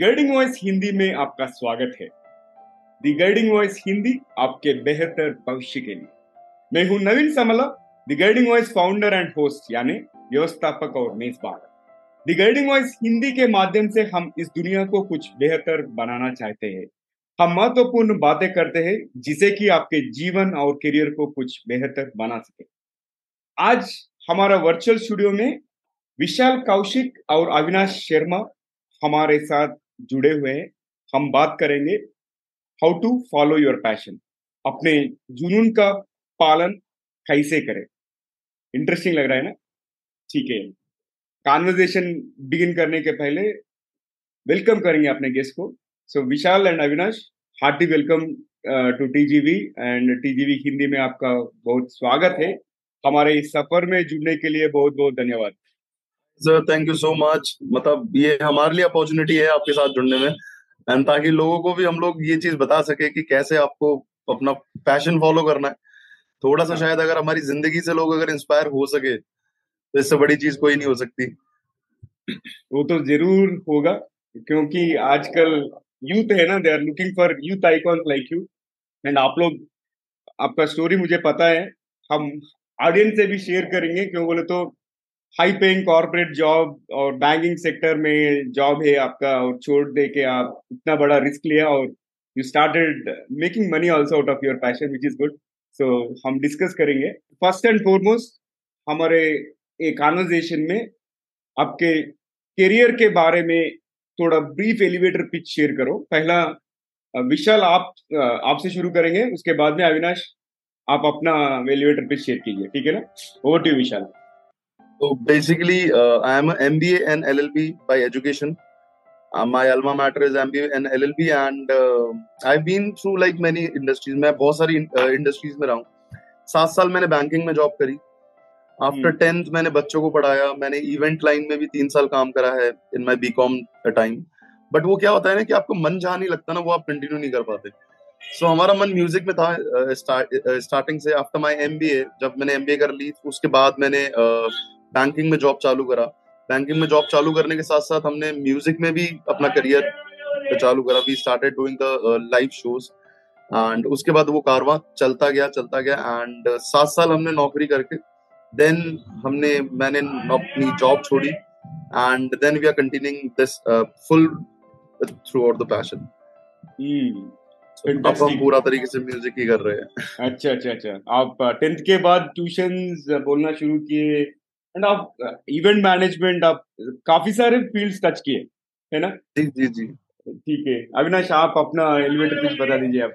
Guiding voice Hindi में आपका स्वागत है। दी गाइडिंग वॉइस हिंदी आपके बेहतर भविष्य के लिए। मैं हूं Naveen Samla, the guiding voice founder and host यानी व्यवस्थापक और मेजबान। दी गाइडिंग वॉइस हिंदी के माध्यम से हम इस दुनिया को कुछ बेहतर बनाना चाहते हैं। हम महत्वपूर्ण बातें करते हैं जिसे कि आपके जीवन और करियर को कुछ बेहतर बना सके। आज हमारा वर्चुअल स्टूडियो में विशाल कौशिक और अविनाश शर्मा हमारे साथ जुड़े हुए हैं। हम बात करेंगे how to follow your passion, अपने जुनून का पालन कैसे करें। इंटरेस्टिंग लग रहा है ना? ठीक है, कॉन्वर्जेशन बिगिन करने के पहले वेलकम करेंगे अपने गेस्ट को। So Vishal and Avinash, hearty welcome to TGV and TGV Hindi में आपका बहुत स्वागत है। हमारे इस सफर में जुड़ने के लिए बहुत बहुत धन्यवाद sir. Thank you so much. मतलब ये हमारे लिए अपॉर्चुनिटी है आपके साथ जुड़ने में, एंड ताकि लोगों को भी हम लोग ये चीज बता सके कि कैसे आपको अपना पैशन फॉलो करना है। थोड़ा सा शायद अगर हमारी जिंदगी से लोग अगर इंस्पायर हो सके तो इससे बड़ी चीज कोई नहीं हो सकती। वो तो जरूर होगा, क्योंकि आजकल यूथ है ना, they are looking for youth icons like you. And आप लोग, आपका स्टोरी मुझे पता है, हम ऑडियंस से भी शेयर करेंगे। क्यों बोले तो हाई पेइंग कॉर्पोरेट जॉब और बैंकिंग सेक्टर में जॉब है आपका, और छोड़ दे के आप इतना बड़ा रिस्क लिया और you started making money also out of your passion, which is good. So हम डिस्कस करेंगे। फर्स्ट एंड फॉरमोस्ट हमारे एक कॉन्वर्जेशन में आपके करियर के बारे में थोड़ा ब्रीफ एलिवेटर पिच शेयर करो। पहला विशाल, आपसे शुरू करेंगे, उसके बाद में अविनाश आप अपना एलिवेटर पिच शेयर कीजिए। ठीक है ना? Over to Vishal. So basically, I am an MBA and LLB by education. My alma mater is MBA and LLB, and I've been through like many industries. मैं बहुत सारी industries में रहा हूँ। 7 साल मैंने banking में job करी। After 10th मैंने बच्चों को पढ़ाया। मैंने event line में भी 3 साल काम करा है in my BCom time. But वो क्या होता है ना कि आपको मन जहाँ नहीं लगता ना, वो आप continue नहीं कर पाते। So हमारा मन म्यूजिक में था starting से। After my MBA, जब मैंने MBA कर ली, उसके बाद मैंने बैंकिंग में जॉब चालू करा। बैंकिंग में जॉब चालू करने के साथ साथ हमने म्यूजिक में भी अपना करियर चालू करा। We started doing the live shows, and उसके बाद वो कारवां चलता गया। एंड 7 साल हमने नौकरी करके देन मैंने अपनी जॉब छोड़ी, and then we are continuing this full throughout the passion. हम पूरा तरीके से म्यूजिक ही कर रहे हैं। अच्छा। आप 10th के बाद ट्यूशंस बोलना शुरू किए, एंड आप इवेंट मैनेजमेंट, आप काफी सारे फील्ड्स टच किए है ना? जी। ठीक है, अविनाश आप अपना एलिवेटर पिच बता दीजिए आप।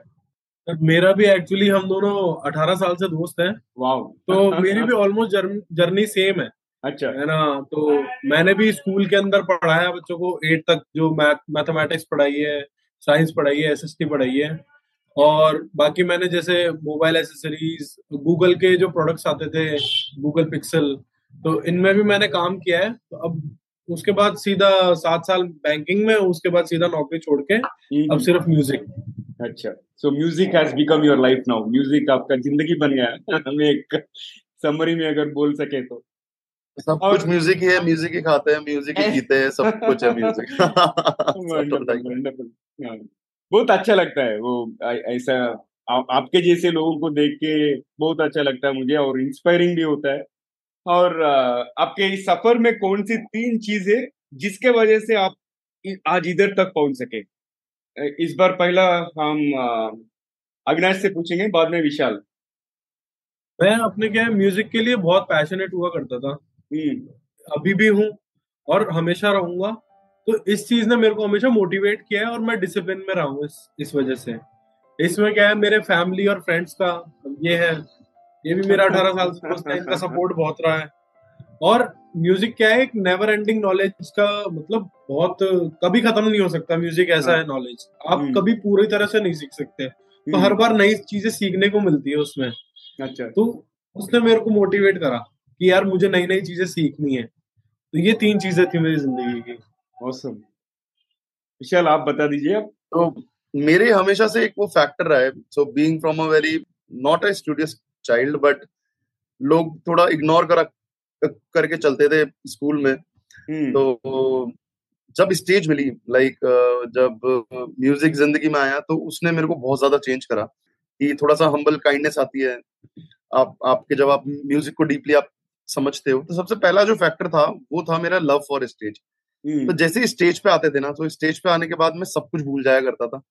मेरा भी एक्चुअली, हम दोनों 18 साल से दोस्त हैं। वाव। तो मेरी भी ऑलमोस्ट जर्नी सेम है। अच्छा है ना? तो मैंने भी स्कूल के अंदर पढ़ाया बच्चों को 8 तक, जो मैथमेटिक्स पढ़ाई है, साइंस पढ़ाई है, SST पढ़ाई है, और बाकी मैंने जैसे मोबाइल एसेसरीज, गूगल के जो प्रोडक्ट्स आते थे, गूगल पिक्सल, तो इनमें भी मैंने काम किया है। तो अब उसके बाद सीधा 7 साल बैंकिंग में, उसके बाद सीधा नौकरी छोड़ के अब सिर्फ म्यूजिक। अच्छा, so music has become your life now. Music आपका जिंदगी बन गया। हमें एक समरी में अगर बोल सके तो सब कुछ म्यूजिक ही है, म्यूजिक ही खाते हैं, म्यूजिक ही जीते हैं, सब कुछ है म्यूजिक। बहुत अच्छा लगता है वो, ऐसा आपके जैसे लोगों को देख के बहुत अच्छा लगता है मुझे, और इंस्पायरिंग भी होता है। और आपके इस सफर में कौन सी 3 चीजें जिसके वजह से आप आज इधर तक पहुंच सके? इस बार पहला हम अविनाश से पूछेंगे, बाद में विशाल। मैं अपने क्या म्यूजिक के लिए बहुत पैशनेट हुआ करता था, अभी भी हूँ और हमेशा रहूंगा। तो इस चीज ने मेरे को हमेशा मोटिवेट किया है, और मैं डिसिप्लिन में रहा हूँ इस वजह से। इसमें क्या है, मेरे फैमिली और फ्रेंड्स का ये है, ये भी मेरा 18 साल से इनका सपोर्ट बहुत रहा है। और म्यूजिक क्या है, एक नेवर एंडिंग नॉलेज का, मतलब बहुत कभी खत्म नहीं हो सकता। म्यूजिक ऐसा है नॉलेज, आप कभी पूरी तरह से नहीं सीख सकते, तो हर बार नई चीजें सीखने को मिलती है उसमें। अच्छा। तो उसने मेरे को मोटिवेट करा कि यार मुझे नई नई चीजें सीखनी है। तो ये 3 चीजें थी मेरी जिंदगी की। ऑसम। विशाल आप बता दीजिए। आप तो मेरे हमेशा से एक वो फैक्टर रहा है, so being from a very not a studious child, but लोग थोड़ा इग्नोर करके चलते थे स्कूल में। तो जब स्टेज मिली लाइक जब म्यूजिक जिंदगी में आया तो उसने मेरे को बहुत ज्यादा चेंज करा कि थोड़ा सा हम्बल काइंडनेस आती है आपके जब आप म्यूजिक को डीपली आप समझते हो। तो सबसे पहला जो फैक्टर था वो था मेरा लव फॉर स्टेज। तो जैसे ही स्टेज पे आते थे ना तो स्टेज पे आने के बाद मैं सब कुछ भूल जाया करता था।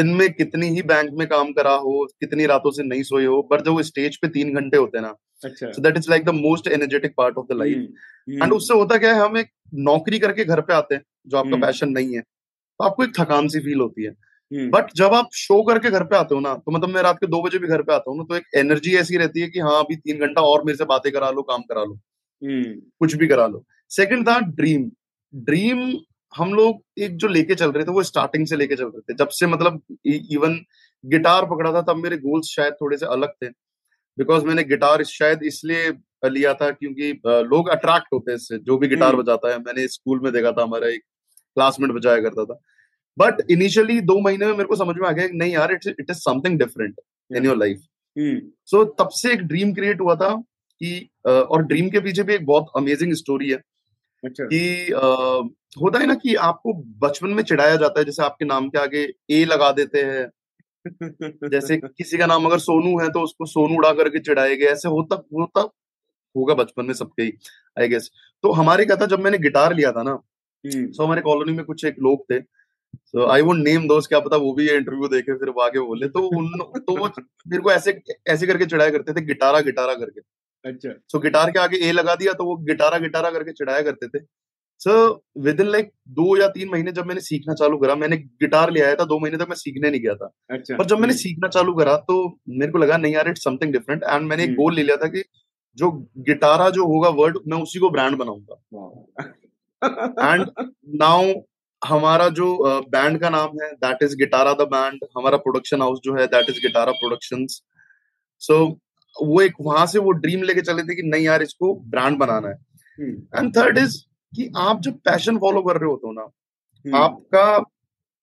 दिन में कितनी ही बैंक में काम करा हो, कितनी रातों से नहीं सोए हो, पर जब वो स्टेज पे 3 घंटे होते ना, so that is like the most energetic part of the life. And उससे होता क्या है, हम एक नौकरी करके घर पे आते हैं जो आपका पैशन नहीं है तो आपको एक थकान सी फील होती है। बट जब आप शो करके घर पे आते हो ना तो मतलब मैं रात के 2 बजे भी घर पे आता हूँ ना तो एक एनर्जी ऐसी रहती है कि हाँ अभी 3 घंटा और मेरे से बातें करा लो, काम करा लो, कुछ भी करा लो। सेकेंड था ड्रीम। हम लोग एक जो लेके चल रहे थे वो स्टार्टिंग से लेके चल रहे थे। जब से मतलब इवन गिटार पकड़ा था तब मेरे गोल्स शायद थोड़े से अलग थे, बिकॉज मैंने गिटार शायद इसलिए लिया था क्योंकि लोग अट्रैक्ट होते हैं इससे। जो भी गिटार बजाता है, मैंने स्कूल में देखा था, हमारा एक क्लासमेट बजाया करता था। बट इनिशियली 2 महीने में मेरे को समझ में आ गया नहीं यार, it is something different in your life. So तब से एक ड्रीम क्रिएट हुआ था कि और ड्रीम के पीछे भी एक बहुत अमेजिंग स्टोरी है। कि होता है ना कि आपको बचपन में चिढ़ाया जाता है, जैसे आपके नाम के आगे ए लगा देते हैं, जैसे किसी का नाम अगर सोनू है तो उसको सोनू उड़ा करके चिढ़ाए गए, ऐसे होता होगा बचपन में सबके ही आई गेस। तो हमारे क्या था, जब मैंने गिटार लिया था ना सो हमारे कॉलोनी में कुछ एक लोग थे, सो आई वोंट नेम दोस्त, क्या पता वो भी ये इंटरव्यू देखे फिर वो आगे बोले, तो वो मेरे को ऐसे ऐसे करके चिढ़ाया करते थे, गिटारा गिटारा करके। अच्छा, सो गिटार के आगे ए लगा दिया तो वो गिटारा गिटारा करके चिढ़ाया करते थे। सो विद इन लाइक 2 या 3 महीने जब मैंने सीखना चालू करा, मैंने गिटार ले आया था, 2 महीने तक मैं सीखने नहीं गया था। अच्छा, पर जब मैंने सीखना चालू करा तो मेरे को लगा नहीं यार इट्स समथिंग डिफरेंट। एंड मैंने एक गोल ले लिया था कि जो गिटारा जो होगा वर्ड, मैं उसी को ब्रांड बनाऊंगा। एंड नाउ हमारा जो बैंड का नाम है दैट इज गिटारा द बैंड, हमारा प्रोडक्शन हाउस जो है दैट इज गिटारा प्रोडक्शंस। सो वो एक वहां से वो ड्रीम लेके चले थे कि नहीं यार इसको ब्रांड बनाना है। एंड थर्ड इज कि आप जब पैशन फॉलो कर रहे होते हो ना, आपका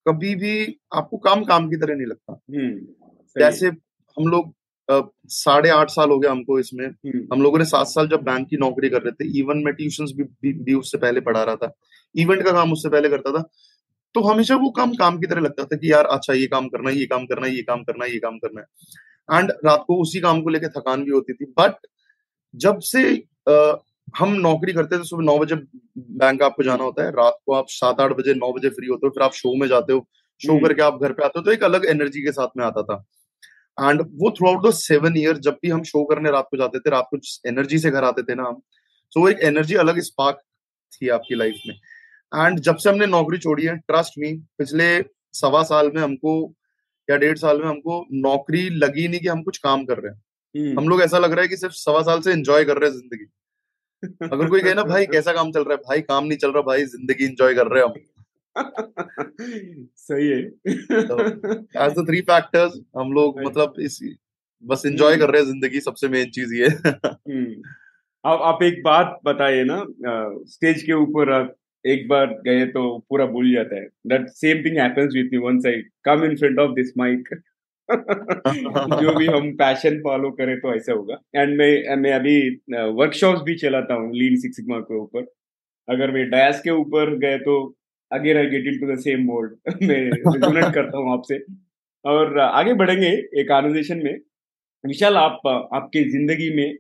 कभी भी आपको काम की तरह नहीं लगता। जैसे हम लोग 8.5 साल हो गया हमको इसमें। हम लोगों ने 7 साल जब बैंक की नौकरी कर रहे थे, इवन मैं ट्यूशंस भी उससे पहले पढ़ा रहा था, इवेंट का काम उससे पहले करता था, तो हमेशा वो काम की तरह लगता था कि यार अच्छा ये काम करना है, ये काम करना है, ये काम करना है, ये काम करना है। एंड रात को उसी काम को लेकर थकान भी होती थी। बट जब से हम नौकरी करते थे, सुबह 9 बजे बैंक आपको जाना होता है, रात को आप 7-8 बजे 9 बजे फ्री होते हो, फिर आप शो में जाते हो, शो करके आप घर पे आते हो, तो एक अलग एनर्जी के साथ में आता था। एंड वो थ्रू आउट द 7 ईयर जब भी हम शो करने रात को जाते थे, रात को एनर्जी से घर आते थे ना हम, तो वो एक एनर्जी अलग स्पार्क थी आपकी लाइफ में। एंड जब से हमने नौकरी छोड़ी है, ट्रस्ट मी, पिछले 1.25 साल में हमको या 1.5 साल में हमको नौकरी लगी नहीं कि हम कुछ काम कर रहे हैं। हम लोग ऐसा लग रहा है कि सिर्फ 1.25 साल से एंजॉय कर रहे हैं जिंदगी। अगर कोई कहे ना भाई कैसा काम चल रहा है, भाई काम नहीं चल रहा भाई, जिंदगी एंजॉय कर रहे हैं हम। सही है। As the 3 factors हम लोग मतलब बस एंजॉय कर रहे हैं जिंदगी, सबसे मेन चीज ये। आप एक बात बताइए ना, स्टेज के ऊपर आप एक बार गए तो पूरा भूल जाता है। That same thing happens with me once I come in front of this mic. जो भी हम पैशन फॉलो करें तो ऐसा होगा। एंड मैं अभी वर्कशॉप्स भी चलाता हूँ लीन सिक्स सिग्मा के ऊपर। अगर मैं डायस के ऊपर गए तो again I get into the same mode. मैं रेजोनेट करता हूँ आपसे। और आगे बढ़ेंगे एक कन्वर्सेशन में। विशाल, आपके जिंदगी में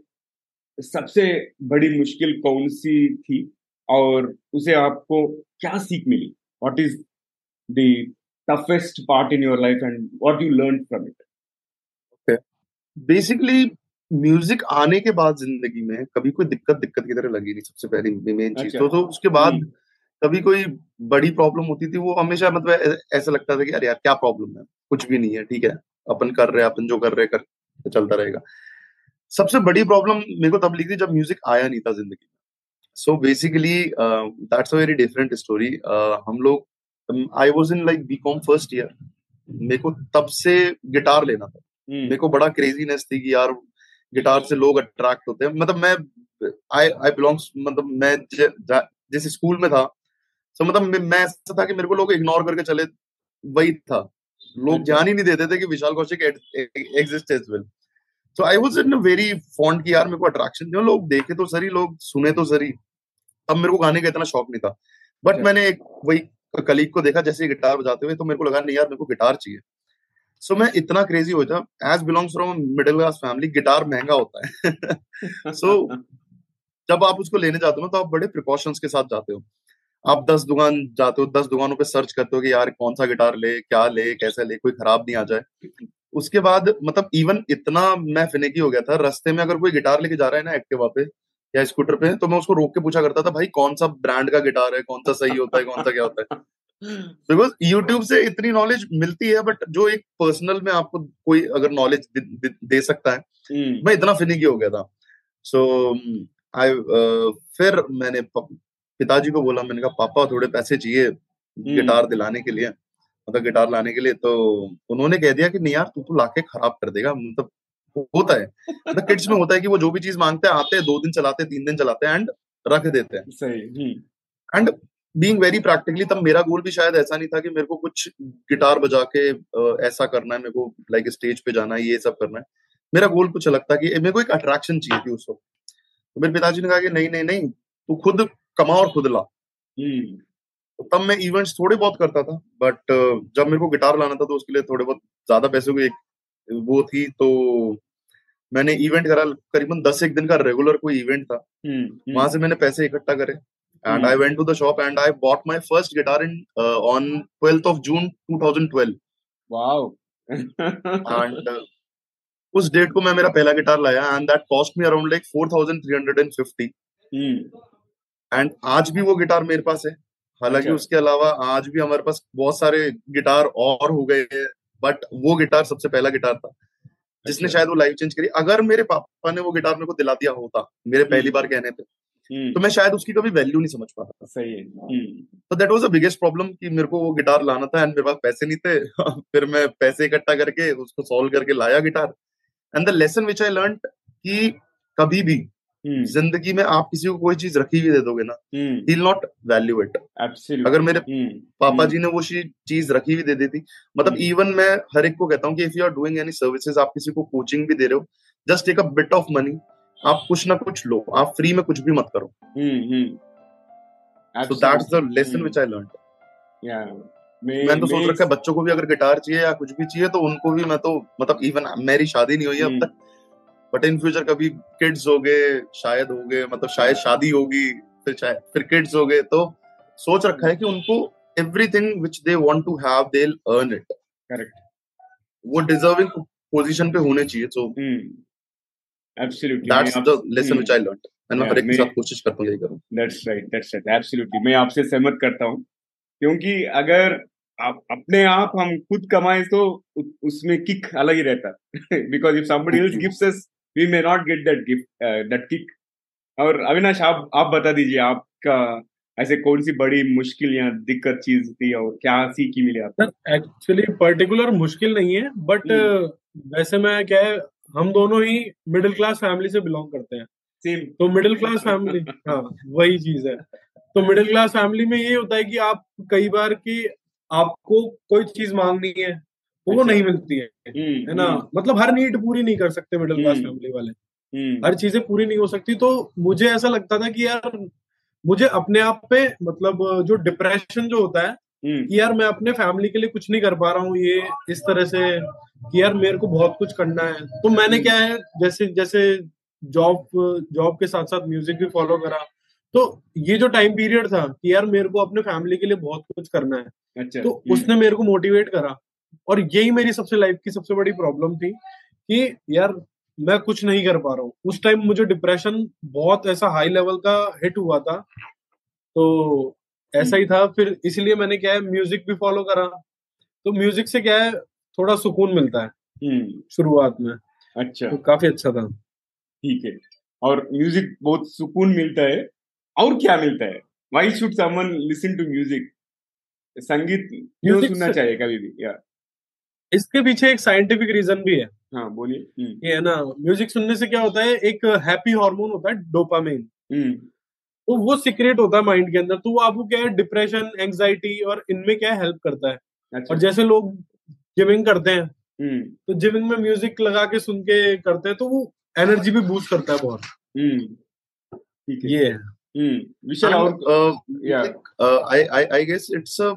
सबसे बड़ी मुश्किल कौन सी थी और उसे आपको क्या सीख मिली? What is the toughest part in your life and what you learned from it? Okay. Basically, music आने के बाद जिंदगी में कभी कोई दिक्कत की तरह लगी नहीं, सबसे पहली मेन चीज। तो उसके बाद कभी कोई बड़ी प्रॉब्लम होती थी वो हमेशा मतलब ऐसा लगता था कि अरे यार क्या प्रॉब्लम है, कुछ भी नहीं है, ठीक है, अपन कर रहे हैं, अपन जो कर रहे हैं कर चलता रहेगा। सबसे बड़ी प्रॉब्लम मेरे को तब लगी जब म्यूजिक आया नहीं था जिंदगी में। So basically that's a very different story. हम लोग I was in like BCom first year. मेरे को तब से गिटार लेना था। मेरे को बड़ा क्रेजीनेस थी कि यार गिटार से लोग अट्रैक्ट होते हैं। मतलब मैं जिस स्कूल में था तो मतलब मैं ऐसा था कि मेरे को लोग इग्नोर करके चले, वही था, लोग ध्यान ही नहीं देते थे कि Vishal Kaushik exist as well. So I was in very fond कि यार मेरे को अट्रैक्शन, लोग देखे तो सही, लोग सुने तो सही। तब मेरे को गाने का इतना शौक नहीं था। बट मैंने एक वही कलीग को देखा जैसे गिटार बजाते हुए, तो मेरे को लगा नहीं यार मेरे को गिटार चाहिए। सो मैं इतना क्रेजी हो जाता, as belongs from middle class family, guitar महंगा होता है। सो जब आप उसको लेने जाते हो तो आप बड़े प्रिकॉशंस के साथ जाते हो, आप 10 दुकान जाते हो, 10 दुकानों पे सर्च करते हो कि यार कौन सा गिटार ले, क्या ले, कैसा ले, कोई खराब नहीं आ जाए। उसके बाद मतलब इवन इतना मैं फिनिकी हो गया था, रास्ते में अगर कोई गिटार लेके जा रहा है ना एक्टिवा पे या स्कूटर पे, तो मैं उसको रोक के पूछा करता था भाई कौन सा ब्रांड का गिटार है, कौन सा सही होता है, कौन सा क्या होता है। बिकॉज यूट्यूब से इतनी नॉलेज मिलती है, बट जो एक पर्सनल में आपको कोई अगर नॉलेज दे सकता है, मैं इतना फिनिकी हो गया था। सो फिर मैंने पिताजी को बोला, मैंने कहा पापा थोड़े पैसे चाहिए गिटार दिलाने के लिए, मतलब गिटार लाने के लिए। तो उन्होंने कह दिया कि नहीं यार तू तो लाके खराब कर देगा। मतलब होता है मतलब किड्स में होता है कि वो जो भी चीज मांगते हैं आते हैं, 2 दिन चलाते हैं, 3 दिन चलाते हैं एंड रख देते हैं। सही। एंड बीइंग वेरी प्रैक्टिकली, तब मेरा गोल भी शायद ऐसा नहीं था कि मेरे को कुछ गिटार बजा के ऐसा करना है, मेरे को लाइक स्टेज पे जाना है, ये सब करना है। मेरा गोल कुछ अलग था कि मेरे को एक अट्रैक्शन चाहिए थी उस वक्त। तो मेरे पिताजी ने कहा कि नहीं नहीं नहीं तू खुद कमा और खुद ला। तब मैं इवेंट्स थोड़े बहुत करता था, बट जब मेरे को गिटार लाना था तो उसके लिए थोड़े बहुत ज्यादा पैसों की वो थी। तो मैंने इवेंट करा, करीबन 10 एक दिन का रेगुलर कोई इवेंट था, वहां से मैंने पैसे इकट्ठा करे and I went to the shop and I bought my first guitar in on 12th of June 2012। Wow. And उस डेट को मैं मेरा पहला गिटार लाया and that cost me around like 4350। एंड आज भी वो गिटार मेरे पास है, हालांकि उसके अलावा आज भी हमारे पास बहुत सारे गिटार और हो गए हैं, बट वो गिटार सबसे पहला गिटार था जिसने शायद वो लाइफ चेंज करी। अगर मेरे पापा ने वो गिटार मेरे को दिला दिया होता मेरे पहली बार कहने पे, तो मैं शायद उसकी कभी वैल्यू नहीं समझ पाता। सही है। तो that was the biggest problem कि मेरे को वो गिटार लाना था एंड मेरे पास पैसे नहीं थे। फिर मैं पैसे इकट्ठा करके उसको सॉल्व करके लाया guitar. And the lesson which I learn कि कभी भी जिंदगी में आप किसी को कोई चीज रखी हुई दे दोगे ना, he will not value it. अगर मेरे पापा जी ने वो चीज रखी हुई दे दी थी, मतलब इवन मैं हर एक को कहता हूँ कि if you are doing any services, आप किसी को कोचिंग भी दे रहे हो, just take a bit of money, आप कुछ ना कुछ लो, आप फ्री में कुछ भी मत करो। So that's the lesson which I learn. मैंने तो सोच रखा है बच्चों को भी अगर गिटार चाहिए या कुछ भी चाहिए तो उनको भी मैं तो मतलब इवन मेरी शादी नहीं हुई है अब तक, बट इन फ्यूचर कभी किड्स हो गए शायद, हो गए मतलब शायद शादी होगी, फिर किड्स हो गए, तो सोच रखा है कि उनको everything which they want to have they will earn it. Correct, वो डिजर्विंग पोजीशन पे होने चाहिए। So absolutely that's the lesson which I learned and मैं करेक्ट साथ कोशिश करता हूं यही करूं। That's right, that's right, absolutely मैं आपसे सहमत करता हूं, क्योंकि अगर आप अपने आप हम खुद कमाए तो उसमें किक अलग ही रहता, because if somebody else gives us we may not get that gift, that kick. और अविनाश आप बता दीजिए आपका ऐसे कौन सी बड़ी मुश्किल या दिक्कत चीज थी और क्या सीख मिली आपको? एक्चुअली पर्टिकुलर मुश्किल नहीं है, बट वैसे मैं क्या है, हम दोनों ही मिडिल क्लास फैमिली से बिलोंग करते हैं। सेम। तो मिडिल क्लास फैमिली हाँ वही चीज है। तो मिडिल क्लास फैमिली में ये होता है कि आप कई बार की आपको कोई चीज मांगनी है वो अच्छा। नहीं मिलती है ना, मतलब हर नीड पूरी नहीं कर सकते मिडिल क्लास फैमिली वाले, हर चीजें पूरी नहीं हो सकती। तो मुझे ऐसा लगता था कि यार मुझे अपने आप पे मतलब जो डिप्रेशन जो होता है कि यार मैं अपने फैमिली के लिए कुछ नहीं कर पा रहा हूँ, ये इस तरह से कि यार मेरे को बहुत कुछ करना है। तो मैंने क्या है जैसे जैसे जॉब के साथ साथ म्यूजिक भी फॉलो करा, तो ये जो टाइम पीरियड था कि यार मेरे को अपने फैमिली के लिए बहुत कुछ करना है, तो उसने मेरे को मोटिवेट करा। और यही मेरी सबसे लाइफ की सबसे बड़ी प्रॉब्लम थी कि यार मैं कुछ नहीं कर पा रहा हूँ। उस टाइम मुझे डिप्रेशन बहुत ऐसा हाई लेवल का हिट हुआ था, तो ऐसा ही था। फिर इसलिए मैंने क्या है म्यूजिक भी फॉलो करा, तो म्यूजिक से क्या है थोड़ा सुकून मिलता है शुरुआत में। अच्छा, तो काफी अच्छा था। ठीक है, और म्यूजिक बहुत सुकून मिलता है, और क्या मिलता है? Why should someone listen to music? संगीत क्यों सुनना चाहिए कभी भी? या इसके पीछे एक साइंटिफिक रीजन भी है। हाँ, बोलिए। ये है ना, म्यूजिक सुनने से क्या होता है, एक हैप्पी हार्मोन होता है डोपामाइन, तो वो सीक्रेट होता है माइंड के अंदर, तो वो आपको क्या है डिप्रेशन, एंजाइटी और इनमें क्या हेल्प करता है। अच्छा। और जैसे लोग जिमिंग करते हैं, तो जिमिंग में म्यूजिक लगा के सुन के करते हैं, तो वो एनर्जी भी बूस्ट करता है बहुत। ठीक है, ये Vishal, I guess it's a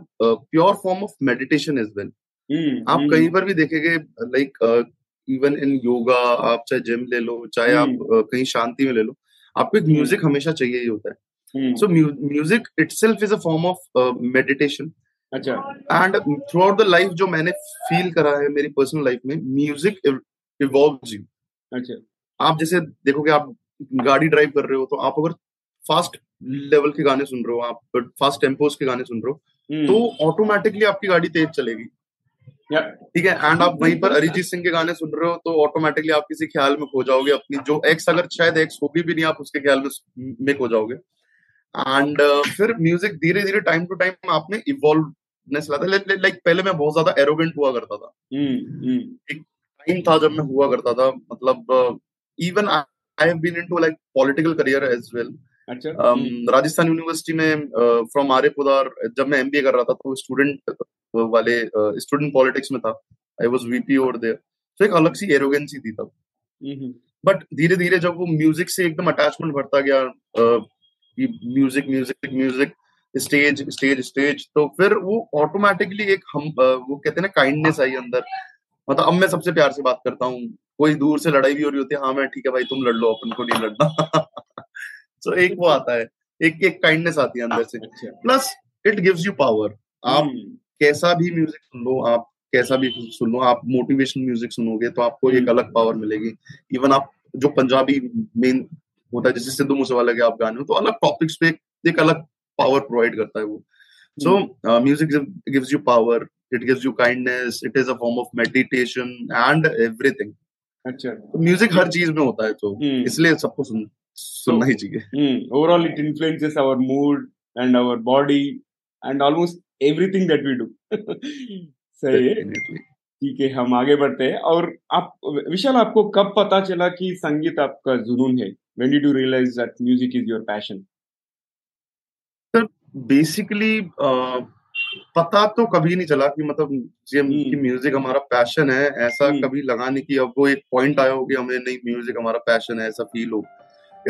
pure form of meditation as well. आप कहीं पर भी देखेंगे like even in yoga, आप चाहे gym ले लो, चाहे आप कहीं शांति में ले लो, आपको एक म्यूजिक हमेशा चाहिए ही होता है. So music itself is a form of meditation. अच्छा. And throughout the life जो मैंने feel करा है मेरी personal life में, music evolves you. अच्छा. आप जैसे देखोगे आप गाड़ी ड्राइव कर रहे हो तो आप अगर फास्ट लेवल के गाने सुन रहे हो, आप फास्ट टेम्पोस के गाने सुन रहे हो तो ऑटोमेटिकली आपकी गाड़ी तेज चलेगी. ठीक है. एंड आप वहीं पर अरिजीत सिंह के गाने सुन रहे हो तो ऑटोमेटिकली आप किसी ख्याल में खो जाओगे, अपनी जो एक्स अगर शायद एक्स होगी भी नहीं, आप उसके ख्याल में खो जाओगे. एंड फिर म्यूजिक धीरे धीरे टाइम टू टाइम आप में इवॉल्वनेस लाता है. लाइक पहले मैं बहुत ज्यादा एरोगेंट हुआ करता था. एक टाइम था जब मैं हुआ करता था, मतलब even I have been into like political career as well. अच्छा. राजस्थान यूनिवर्सिटी में फ्रॉम आर्य पुदार जब मैं MBA कर रहा था तो स्टूडेंट वाले स्टूडेंट पॉलिटिक्स में था. I was VP over there. तो एक अलग सी एरोगेंसी थी तब. बट धीरे धीरे जब वो म्यूजिक से एकदम अटैचमेंट बढ़ता गया, music music music stage stage stage, तो फिर वो ऑटोमेटिकली एक हम वो कहते हैं ना काइंडनेस आई अंदर. मतलब अब मैं सबसे प्यार से बात करता हूँ, कोई दूर से लड़ाई भी हो रही होती है, हाँ मैं ठीक है भाई तुम लड़ लो, अपन को नहीं लड़ना. सो एक वो आता है, एक काइंडनेस आती है अंदर से. Plus it gives you power. आप कैसा भी म्यूजिक सुन लो, आप कैसा भी सुन लो, आप मोटिवेशनल म्यूजिक सुनोगे तो आपको एक अलग पावर मिलेगी. इवन आप जो पंजाबी मेन होता है जैसे सिद्धू मूसेवाला के आप गाने हो तो अलग टॉपिक्स पे एक अलग पावर प्रोवाइड करता है वो. So music gives you power, it gives you kindness, it is a form of meditation and everything. अच्छा. तो म्यूजिक हर चीज में होता है तो इसलिए सबको सुनना ही चाहिए. Overall it influences our mood and our body and almost everything that we do. सही है. ठीक है, हम आगे बढ़ते हैं. और आप विशाल, आपको कब पता चला कि संगीत आपका जुनून है? When did you realise that music is your passion? Sir basically पता तो कभी नहीं चला कि मतलब कि म्यूजिक हमारा पैशन है, ऐसा कभी लगा नहीं कि अब वो एक पॉइंट आया हो कि हमें नहीं म्यूजिक हमारा पैशन है, ऐसा फील हो.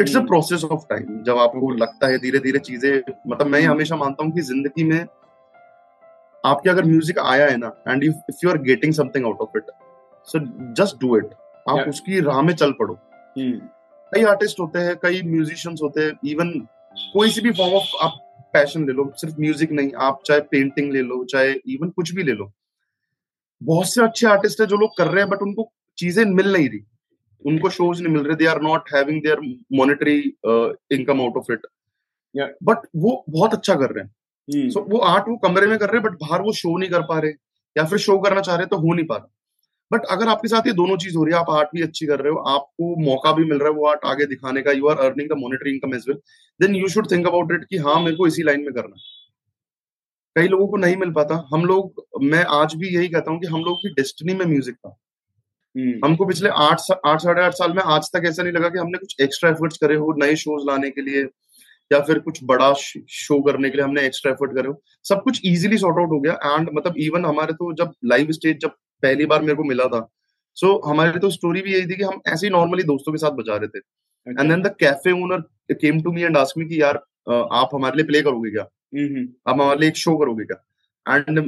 It's a process of time. जब आपको लगता है धीरे धीरे चीजें, मतलब मैं हमेशा मानता हूँ कि जिंदगी में आपके अगर म्यूजिक आया है ना, and if you are getting something out of it, so just do it. आप उसकी राह में चल पड़ो. कई आर्टिस्ट होते हैं, कई म्यूजिशियंस होते हैं, इवन कोई सी भी फॉर्म ऑफ आप पैशन ले लो, सिर्फ म्यूजिक नहीं, आप चाहे पेंटिंग ले लो, चाहे इवन कुछ भी ले लो. बहुत से अच्छे आर्टिस्ट है जो लोग कर रहे हैं बट उनको चीजें मिल नहीं रही, उनको शोज नहीं मिल रहे, they are not having their monetary income out of it, but वो बहुत अच्छा कर रहे हैं. सो वो आर्ट वो कमरे में कर रहे हैं बट बाहर वो शो नहीं कर पा रहे, या फिर शो करना चाह रहे तो हो नहीं पा रहा. बट अगर आपके साथ ये दोनों चीज हो रही है, आप आर्ट भी अच्छी कर रहे हो, आपको मौका भी मिल रहा है वो आर्ट आगे दिखाने का, you are earning the monetary income as well, then you should think about it कि हाँ मेरे को इसी लाइन में करना है. कई लोगों को नहीं मिल पाता. हम लोग, मैं आज भी यही कहता हूँ कि हम लोग की डेस्टिनी में म्यूजिक था. हमको पिछले 8-8.5 साल में आज तक ऐसा नहीं लगा कि हमने कुछ एक्स्ट्रा एफर्ट्स करे हो नए शोज लाने के लिए, या फिर कुछ बड़ा शो करने के लिए हमने एक्स्ट्रा एफर्ट करे हो. सब कुछ इजीली सॉर्ट आउट हो गया. एंड मतलब इवन हमारे तो जब लाइव स्टेज जब पहली बार मेरे को मिला था, सो हमारी तो स्टोरी भी यही थी कि हम ऐसे ही नॉर्मली दोस्तों के साथ बजा रहे थे. And then the cafe owner came to me and asked me कि यार आप हमारे लिए प्ले करोगे क्या, आप हमारे लिए एक शो करोगे क्या. एंड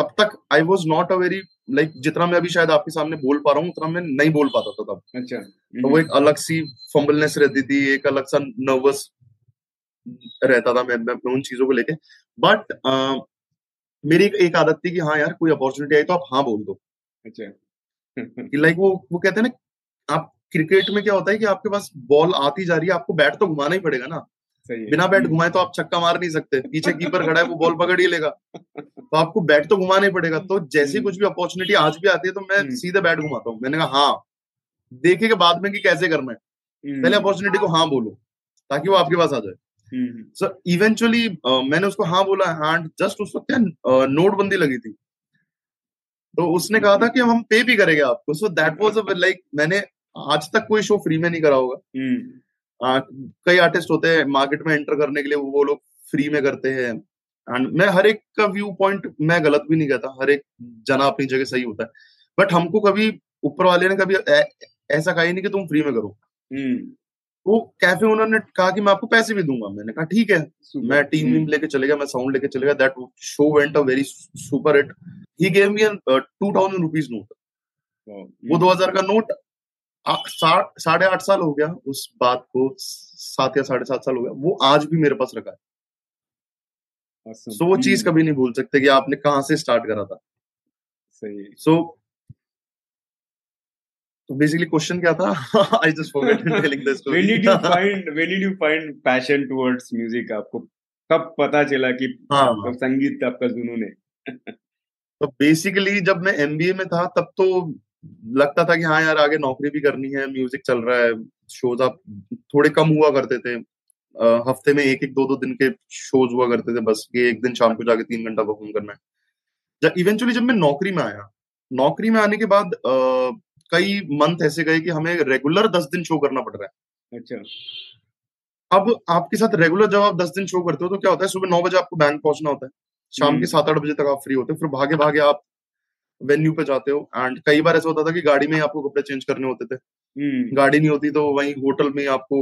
तब तक I was not a very like, जितना मैं अभी शायद आपके सामने बोल पा रहा हूँ उतना मैं नहीं बोल पाता था तब. अच्छा. तो वो एक अलग सी फंबलनेस रहती थी, एक अलग सा नर्वस रहता था मैं उन चीजों को लेके. बट मेरी एक आदत थी कि हाँ यार कोई अपॉर्चुनिटी आई तो आप हाँ बोल दो. अच्छा. लाइक वो कहते हैं ना, आप क्रिकेट में क्या होता है कि आपके पास बॉल आती जा रही है, आपको बैट तो घुमाना ही पड़ेगा ना. बिना बैट घुमाए तो आप छक्का मार नहीं सकते, पीछे कीपर खड़ा है वो बॉल पकड़ ही लेगा, तो आपको बैट तो घुमाना ही पड़ेगा. तो जैसे कुछ भी अपॉर्चुनिटी आज भी आती है तो मैं सीधे बैट घुमाता हूँ. मैंने कहा हाँ, देखेंगे बाद में कि कैसे करना है, पहले अपॉर्चुनिटी को हाँ बोलो ताकि वो आपके पास आ जाए. सो इवेंचुअली मैंने उसको हाँ बोला. एंड जस्ट उस वक्त नोटबंदी लगी थी तो उसने कहा था कि हम पे भी करेंगे आपको. सो दैट वाज लाइक, मैंने आज तक कोई शो फ्री में नहीं करा होगा. कई आर्टिस्ट होते हैं मार्केट में एंटर करने के लिए वो लोग फ्री में करते हैं. एंड मैं हर एक का व्यू पॉइंट मैं गलत भी नहीं कहता, हर एक जना अपनी जगह सही होता है. बट हमको कभी ऊपर वाले ने कभी ऐसा कहा ही नहीं कि तुम फ्री में करो. वो कैफे उन्होंने कहा कि मैं आपको पैसे भी दूंगा, मैंने कहा ठीक है, मैं टीम लेके चले गया, मैं साउंड लेके चले गया, that show went a very super hit, he gave me 2000 rupees note, वो 2000 का नोट 8.5 साल हो गया उस बात को, 7 या 7.5 साल हो गया, वो आज भी मेरे पास रखा है। Awesome. So, वो चीज कभी नहीं भूल सकते कि आपने कहाँ से स्टार्ट करा था। सही। So basically question क्या था? I just forgot telling the story. When did you find passion towards music? आपको कब पता चला कि संगीत आपका जुनून है? तो बेसिकली जब मैं MBA में था तब तो लगता था कि हाँ यार आगे नौकरी भी करनी है, म्यूजिक चल रहा है, शोज आप थोड़े कम हुआ करते थे, हफ्ते में 1-2 दिन के शोज हुआ करते थे बस, कि एक दिन शाम को जाके 3 घंटा परफॉर्म करना है। इवेंचुअली जब मैं नौकरी में आने के बाद कई मंथ ऐसे गए कि हमें रेगुलर 10 दिन शो करना पड़ रहा है। अच्छा। अब आपके साथ रेगुलर जब आप 10 दिन शो करते हो तो क्या होता है, सुबह 9 बजे आपको बैंक पहुंचना होता है, शाम के 7-8 बजे तक आप फ्री होते हो, फिर भागे भागे आप वेन्यू पे जाते हो, एंड कई बार ऐसा होता था कि गाड़ी में आपको कपड़े चेंज करने होते थे, गाड़ी नहीं होती तो वहीं होटल में आपको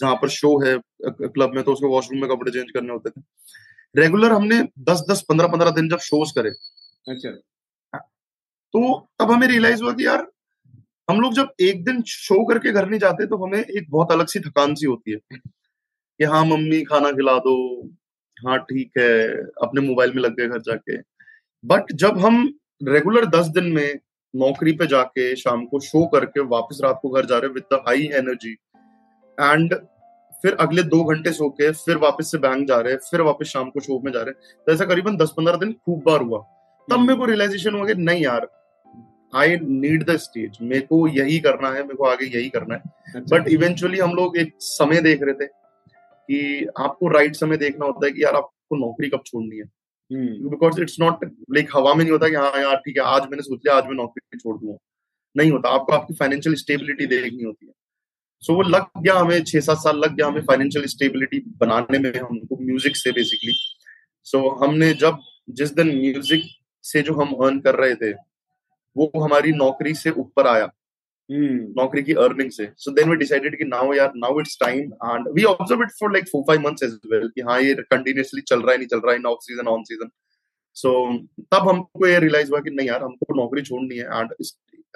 जहां पर शो है क्लब में तो उसके वॉशरूम में कपड़े चेंज करने होते थे। रेगुलर हमने 10-10, 15-15 दिन जब शोज करे, अच्छा, तो तब हमें रियलाइज हुआ कि यार हम लोग जब एक दिन शो करके घर नहीं जाते तो हमें एक बहुत अलग सी थकान सी होती है कि हाँ मम्मी खाना खिला दो, हाँ ठीक है, अपने मोबाइल में लग गए घर जाके। बट जब हम रेगुलर 10 दिन में नौकरी पे जाके शाम को शो करके वापस रात को घर जा रहे with the high energy, and फिर अगले 2 घंटे सो के फिर वापस से बैंक जा रहे, फिर वापस शाम को शो में जा रहे, तो ऐसा करीबन 10-15 दिन खूब बार हुआ। तब मेरे को रियलाइजेशन हुआ कि नहीं यार, आई नीड द स्टेज, मेरे को यही करना है, मेरे को आगे यही करना है। बट इवेंचुअली हम लोग एक समय देख रहे थे कि आपको राइट समय देखना होता है कि यार आपको नौकरी कब छोड़नी है, बिकॉज इट्स नॉट लाइक हवा में नहीं होता कि हाँ यार ठीक है आज मैंने सोच लिया आज मैं नौकरी छोड़ दूंगा, नहीं होता, आपको आपकी फाइनेंशियल स्टेबिलिटी देखनी होती है। सो वो लग गया हमें, 6-7 साल लग गया हमें फाइनेंशियल स्टेबिलिटी बनाने में हमको म्यूजिक से बेसिकली। सो हमने जब जिस दिन म्यूजिक से जो हम अर्न कर रहे थे वो हमारी नौकरी से ऊपर आया, नौकरी की अर्निंग से। सो देन वी डिसाइडेड कि नाउ यार now it's time, and we observe it for like 4-5 months as well कि हाँ ये कंटिन्यूअसली चल रहा है नहीं चल रहा है, in off season on season. So तब हमको ये रियलाइज हुआ कि नहीं यार हमको नौकरी छोड़नी है, एंड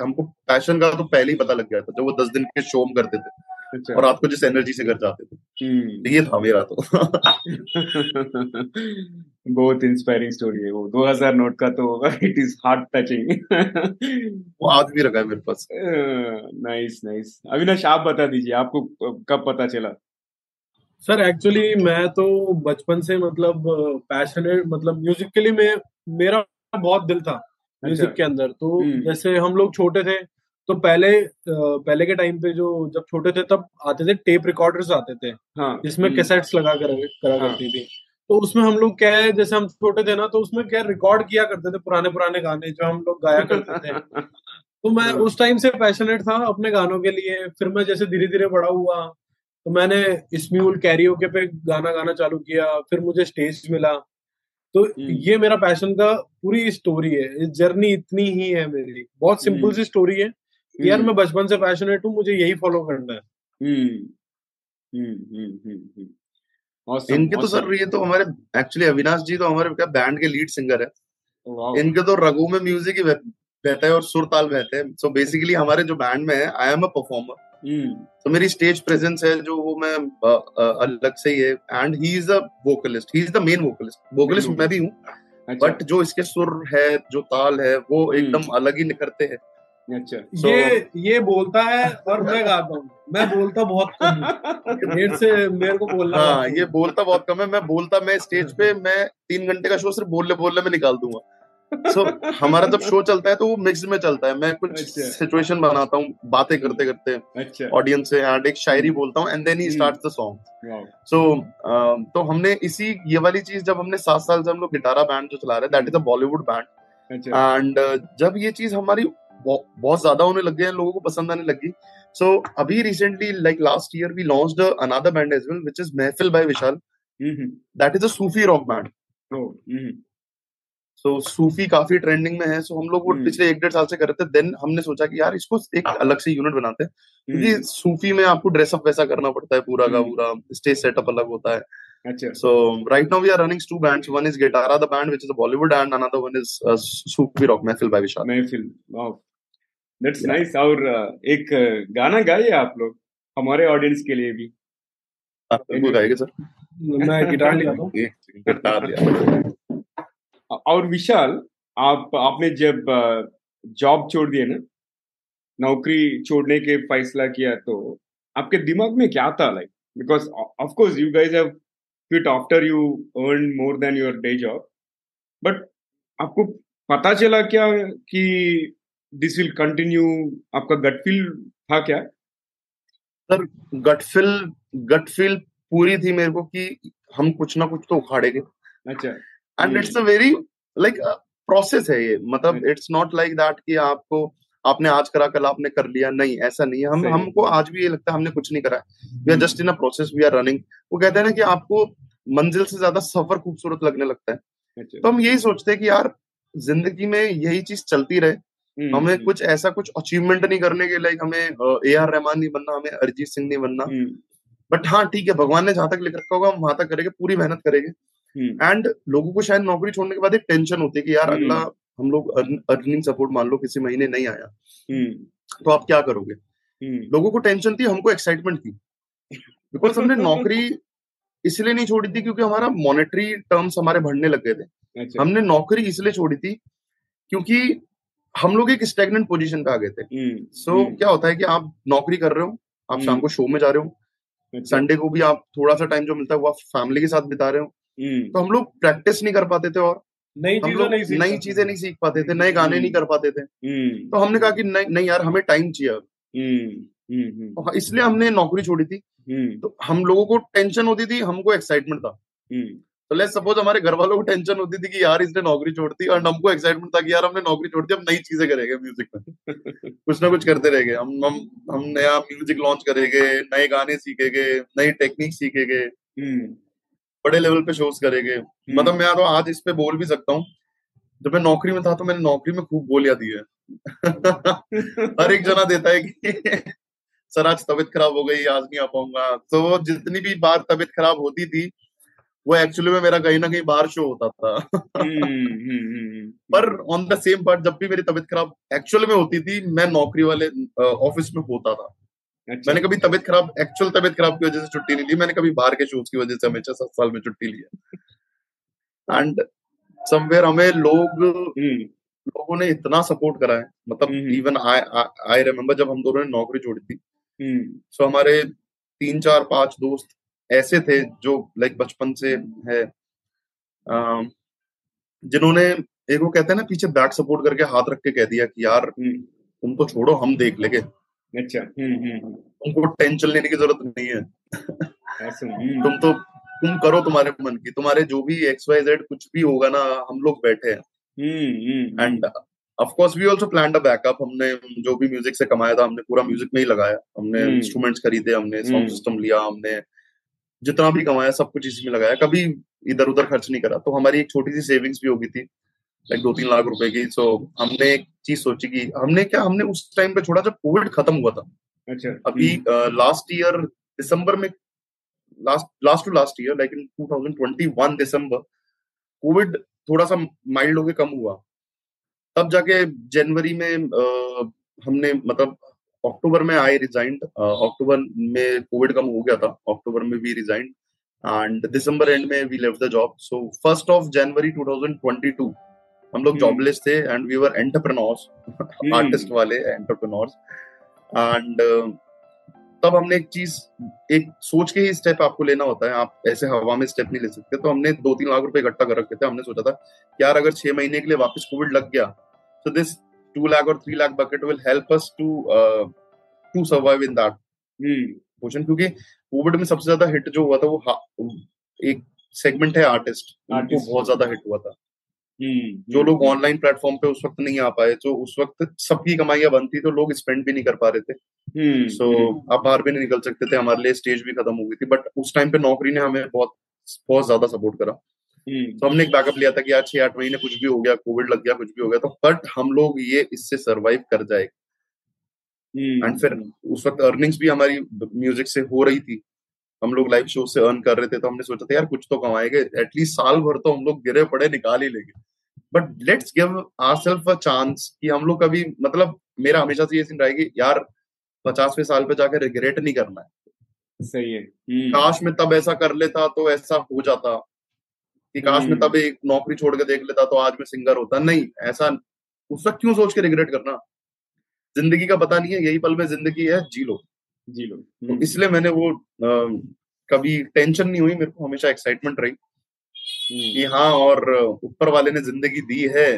हमको पैशन का तो पहले ही पता लग गया था जब वो 10 दिन के शो में करते थे और आपको जिस एनर्जी से घर जाते थे, ये था मेरा तो। बहुत इंस्पायरिंग स्टोरी है वो 2000 नोट का तो होगा, इट इज हार्ट टचिंग। वो आज भी रखा है मेरे पास। Nice nice. अविनाश आप बता दीजिए आपको कब पता चला? सर एक्चुअली मैं तो बचपन से मतलब पैशनेट, मतलब म्यूजिक के लिए मेरा बहुत दिल था म्यूजिक के अंदर। तो जैसे हम लोग छोटे थे तो पहले के टाइम पे जो जब छोटे थे तब आते थे टेप रिकॉर्डर्स आते थे, हाँ, जिसमें कैसेट्स लगा करा करती थी। तो उसमें हम लोग क्या है जैसे हम छोटे थे ना तो उसमें क्या रिकॉर्ड किया करते थे पुराने गाने जो हम लोग गाया करते थे। तो मैं उस टाइम से पैशनेट था अपने गानों के लिए। फिर मैं जैसे धीरे धीरे बड़ा हुआ तो मैंने स्म्यूल कैरियोके पे गाना गाना चालू किया, फिर मुझे स्टेज मिला। तो ये मेरा पैशन का पूरी स्टोरी है, जर्नी इतनी ही है मेरी, बहुत सिंपल सी स्टोरी है। यार मैं बचपन से पैशनेट हूँ, मुझे यही फॉलो करना है। awesome, इनके awesome. तो सर ये तो हमारे एक्चुअली अविनाश जी तो हमारे क्या बैंड के लीड सिंगर है। wow. इनके तो रगों में म्यूजिक ही बहता है और सुर ताल बहते हैं। सो बेसिकली हमारे जो बैंड में है आई एम अ परफॉर्मर, तो मेरी स्टेज प्रेजेंस है जो वो मैं अलग से ही है, and he is a vocalist, he is the main vocalist मैं भी हूँ। अच्छा. बट जो इसके सुर है जो ताल है वो एकदम अलग ही निखरते हैं। अच्छा, ये बोलता है और मैं गाता हूँ, मैं बोलता बहुत कम है से मेरे को बोलना। हाँ, ये बोलता बहुत कम है, मैं स्टेज पे 3 घंटे का शो सिर्फ बोलने में निकाल दूंगा। सो हमारा जब शो चलता है तो वो मिक्स में चलता है, मैं कुछ सिचुएशन बनाता हूँ बातें करते करते ऑडियंस से, एंड एक शायरी बोलता हूँ, and then he starts the song. So तो हमने इसी ये वाली चीज जब हमने 7 साल से हम लोग गिटारा बैंड जो चला रहे that is a Bollywood band, and जब ये चीज हमारी बहुत ज्यादा होने लग गए, लोगों को पसंद आने लगी। सो अभी recently like last year we launched another band as well which is Mehfil by Vishal, that is a Sufi rock band. तो सूफी काफी ट्रेंडिंग में है, सो हम लोग वो पिछले 1-1.5 साल से कर रहे थे। देन हमने सोचा कि यार इसको एक अलग से यूनिट बनाते हैं, क्योंकि सूफी में आपको ड्रेसअप वैसा करना पड़ता है, पूरा का पूरा स्टेज सेटअप अलग होता है। अच्छा, so right now we are running 2 bands, one is Gitara the Band, which is a Bollywood, and another one is Sufi Rock Mehfil by Vishal। Mehfil, wow, that's nice। और एक गाना गाइए आप लोग हमारे ऑडियंस के लिए भी। आप लोग गाएंगे सर? मैं गिटार ले आता हूं। और विशाल, आपने जब जॉब छोड़ दिया ना, नौकरी छोड़ने के फैसला किया, तो आपके दिमाग में क्या था? Like because of course you guys have quit after you earn more than your day job, but आपको पता चला क्या कि दिस विल कंटिन्यू? आपका गट फील था क्या सर? गट फील पूरी थी मेरे को कि हम कुछ ना कुछ तो उखाड़ेंगे। अच्छा, and it's a very like process है ये, मतलब इट्स नॉट लाइक दैट कि आपने आज करा कल आपने कर लिया, नहीं ऐसा नहीं है। हमको आज भी ये लगता है हमने कुछ नहीं करा है, we are just in a process, we are running. वो कहते हैं ना कि आपको मंजिल से ज्यादा सफर खूबसूरत लगने लगता है, तो हम यही सोचते हैं कि यार जिंदगी में यही चीज चलती रहे, हमें कुछ ऐसा कुछ अचीवमेंट नहीं करने के, लाइक हमें A.R. रहमान नहीं बनना, हमें अरिजीत सिंह नहीं बनना, बट हाँ ठीक है, भगवान ने जहां तक लिख रखा होगा हम वहां तक करेंगे, पूरी मेहनत करेंगे। एंड लोगों को शायद नौकरी छोड़ने के बाद एक टेंशन होती है कि यार अगला हम लोग अर्निंग सपोर्ट मान लो किसी महीने नहीं आया तो आप क्या करोगे। लोगों को टेंशन थी, हमको एक्साइटमेंट थी, बिकॉज हमने नौकरी इसलिए नहीं छोड़ी थी क्योंकि हमारा मॉनेटरी टर्म्स हमारे बढ़ने लग गए थे। हमने नौकरी इसलिए छोड़ी थी क्योंकि हम लोग एक स्टैग्नेंट पोजीशन पे आ गए थे। सो क्या होता है कि आप नौकरी कर रहे हो, आप शाम को शो में जा रहे हो, संडे को भी आप थोड़ा सा टाइम जो मिलता है वो आप फैमिली के साथ बिता रहे हो, तो हम लोग प्रैक्टिस नहीं कर पाते थे और नई चीजें नहीं सीख पाते थे, नए गाने नहीं कर पाते थे। तो हमने कहा कि नहीं यार हमें टाइम चाहिए, इसलिए हमने नौकरी छोड़ी थी। तो हम लोगों को टेंशन होती थी, हमको एक्साइटमेंट था। तो लेट्स सपोज हमारे घर वालों को टेंशन होती थी कि यार इसने नौकरी छोड़ती, और हमको एक्साइटमेंट था कि यार हमने नौकरी छोड़ दी, हम नई चीजें करेंगे म्यूजिक में, कुछ ना कुछ करते रहेंगे, हम नया म्यूजिक लॉन्च करेंगे, नए गाने सीखेंगे, नई टेक्निक सीखेंगे, बड़े लेवल पे शोज करेंगे। मतलब मैं तो आज इस पे बोल भी सकता हूँ, जब मैं नौकरी में था तो मैंने नौकरी में खूब गोलियां दी है। हर एक जना देता है कि सर आज तबीयत खराब हो गई, आज नहीं आ पाऊंगा। तो जितनी भी बार तबीयत खराब होती थी वो एक्चुअली में मेरा कहीं ना कहीं बाहर शो होता था। पर ऑन द सेम पार्ट, जब भी मेरी तबीयत खराब एक्चुअल में होती थी मैं नौकरी वाले ऑफिस में होता था। अच्छा। मैंने कभी एक्चुअल तबियत खराब की वजह से छुट्टी नहीं ली, मैंने कभी बाहर के शोज की वजह से हमेशा 7 साल में छुट्टी लिया। एंड समवेयर हमें लोगों ने इतना सपोर्ट करा है, मतलब इवन आई रिमेम्बर जब हम दोनों ने नौकरी छोड़ी थी, सो हमारे 3-4-5 दोस्त ऐसे थे जो लाइक बचपन से है, जिन्होंने एक वो कहते हैं ना पीछे बैक सपोर्ट करके हाथ रख के कह दिया कि यार तुम तो छोड़ो हम देख लेंगे। अच्छा, तुमको टेंशन लेने की जरूरत नहीं है। तुम करो तुम्हारे मन की, तुम्हारे जो भी XYZ कुछ भी होगा ना, हम लोग बैठे हैं। And of course we also planned a backup, हमने जो भी म्यूजिक से कमाया था हमने पूरा म्यूजिक में ही लगाया, हमने इंस्ट्रूमेंट्स खरीदे, हमने साउंड सिस्टम लिया, हमने जितना भी कमाया सब कुछ इसी में लगाया, कभी इधर उधर खर्च नहीं करा। तो हमारी एक छोटी सी सेविंग्स भी हो गई थी, लाइक 2-3 लाख रुपए की। सो हमने एक चीज सोची कि हमने उस टाइम पे छोड़ा जब कोविड खत्म हुआ था। अच्छा, अभी लास्ट ईयर दिसंबर में, last year like in 2021 December, Covid थोड़ा सा माइल्ड होके कम हुआ, तब जाके जनवरी में हमने मतलब अक्टूबर में आई रिजाइंड, अक्टूबर में कोविड कम हो गया था, अक्टूबर में we resigned and December end में we left the job. So 1 जनवरी 2022 हम लोग जॉबलेस थे and we were entrepreneurs, artist वाले एंटरप्रेन्योर्स। एंड तब हमने एक चीज, एक सोच के ही स्टेप आपको लेना होता है, आप ऐसे हवा में स्टेप नहीं ले सकते। तो हमने 2-3 लाख रुपए इकट्ठा कर रखे थे, हमने सोचा था यार अगर 6 महीने के लिए वापस कोविड लग गया तो दिस 2 लाख और 3 lakh bucket will help us to survive in that portion, क्योंकि कोविड में सबसे ज्यादा हिट जो हुआ था वो एक सेगमेंट है आर्टिस्ट, उनको बहुत ज्यादा हिट हुआ था। जो लोग ऑनलाइन प्लेटफॉर्म पे उस वक्त नहीं आ पाए, तो उस वक्त सबकी कमाइयां बंद थी, तो लोग स्पेंड भी नहीं कर पा रहे थे, सो आप बाहर भी नहीं निकल सकते थे, हमारे लिए स्टेज भी खत्म हो गई थी। बट उस टाइम पे नौकरी ने हमें बहुत बहुत ज्यादा सपोर्ट करा। तो हमने एक बैकअप लिया था कि यार 6-8 महीने कुछ भी हो गया, कोविड लग गया, कुछ भी हो गया तो बट हम लोग ये इससे सरवाइव कर जाएगा। एंड फिर उस वक्त अर्निंग्स भी हमारी म्यूजिक से हो रही थी, हम लोग लाइव शो से अर्न कर रहे थे, तो हमने सोचा था यार कुछ तो कमाएंगे, एटलीस्ट साल भर तो हम लोग गिरे पड़े निकाल ही लेंगे, but let's give ourselves a chance कि हम लोग कभी, मतलब मेरा हमेशा से ये सीन रहेगी यार 50वें साल पे जाकर रिग्रेट नहीं करना है। सही है। काश में तब ऐसा कर लेता तो ऐसा हो जाता, कि काश में तब एक नौकरी छोड़ के देख लेता तो आज मैं सिंगर होता, नहीं ऐसा उस वक्त क्यों सोच के रिग्रेट करना, जिंदगी का पता नहीं है, यही पल में जिंदगी है, जी लो। तो इसलिए मैंने वो कभी टेंशन नहीं हुई, मेरे को हमेशा एक्साइटमेंट रही कि हाँ, और ऊपर वाले ने जिंदगी दी है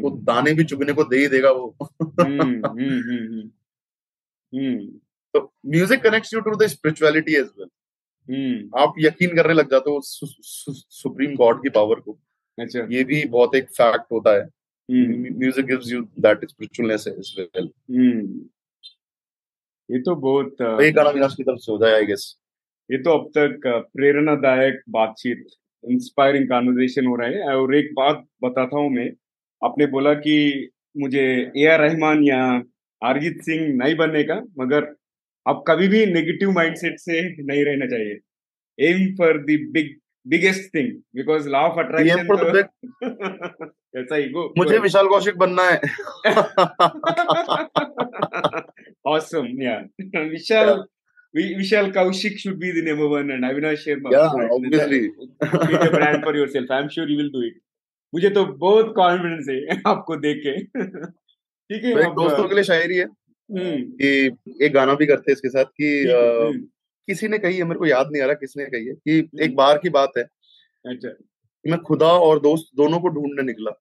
वो दाने भी चुगने को दे ही देगा वो। तो music connects you to the spirituality as well, आप यकीन करने लग जाते हो सुप्रीम गॉड की पावर को। अच्छा, ये भी बहुत एक फैक्ट होता है, music gives you that spiritualness as well. ये तो बहुत एक अविनाश की तरफ से हो जाए आई गेस। ये तो अब तक प्रेरणादायक बातचीत, इंस्पायरिंग कॉन्वर्सेशन हो रहा है। और एक बात बताता हूँ मैं, आपने बोला कि मुझे ए.आर. रहमान या अरिजीत सिंह नहीं बनने का, मगर आप कभी भी नेगेटिव माइंडसेट से नहीं रहना चाहिए। Aim for the biggest thing because law of attraction. ऐसा ही गो, मुझे विशाल कौशिक बनना है। Awesome, yeah. Vishal Kaushik should be the number one, and Avinash Sharma. Yeah, obviously. Make a brand for yourself. I'm sure you will do it. मुझे तो बहुत confidence है आपको देख के। ठीक है, दोस्तों के लिए शायरी है कि एक गाना भी करते हैं इसके साथ कि किसी ने कही है, मेरे को याद नहीं आ रहा किसने कही है, कि एक बार की बात है। अच्छा, मैं खुदा और दोस्त दोनों को ढूंढने निकला।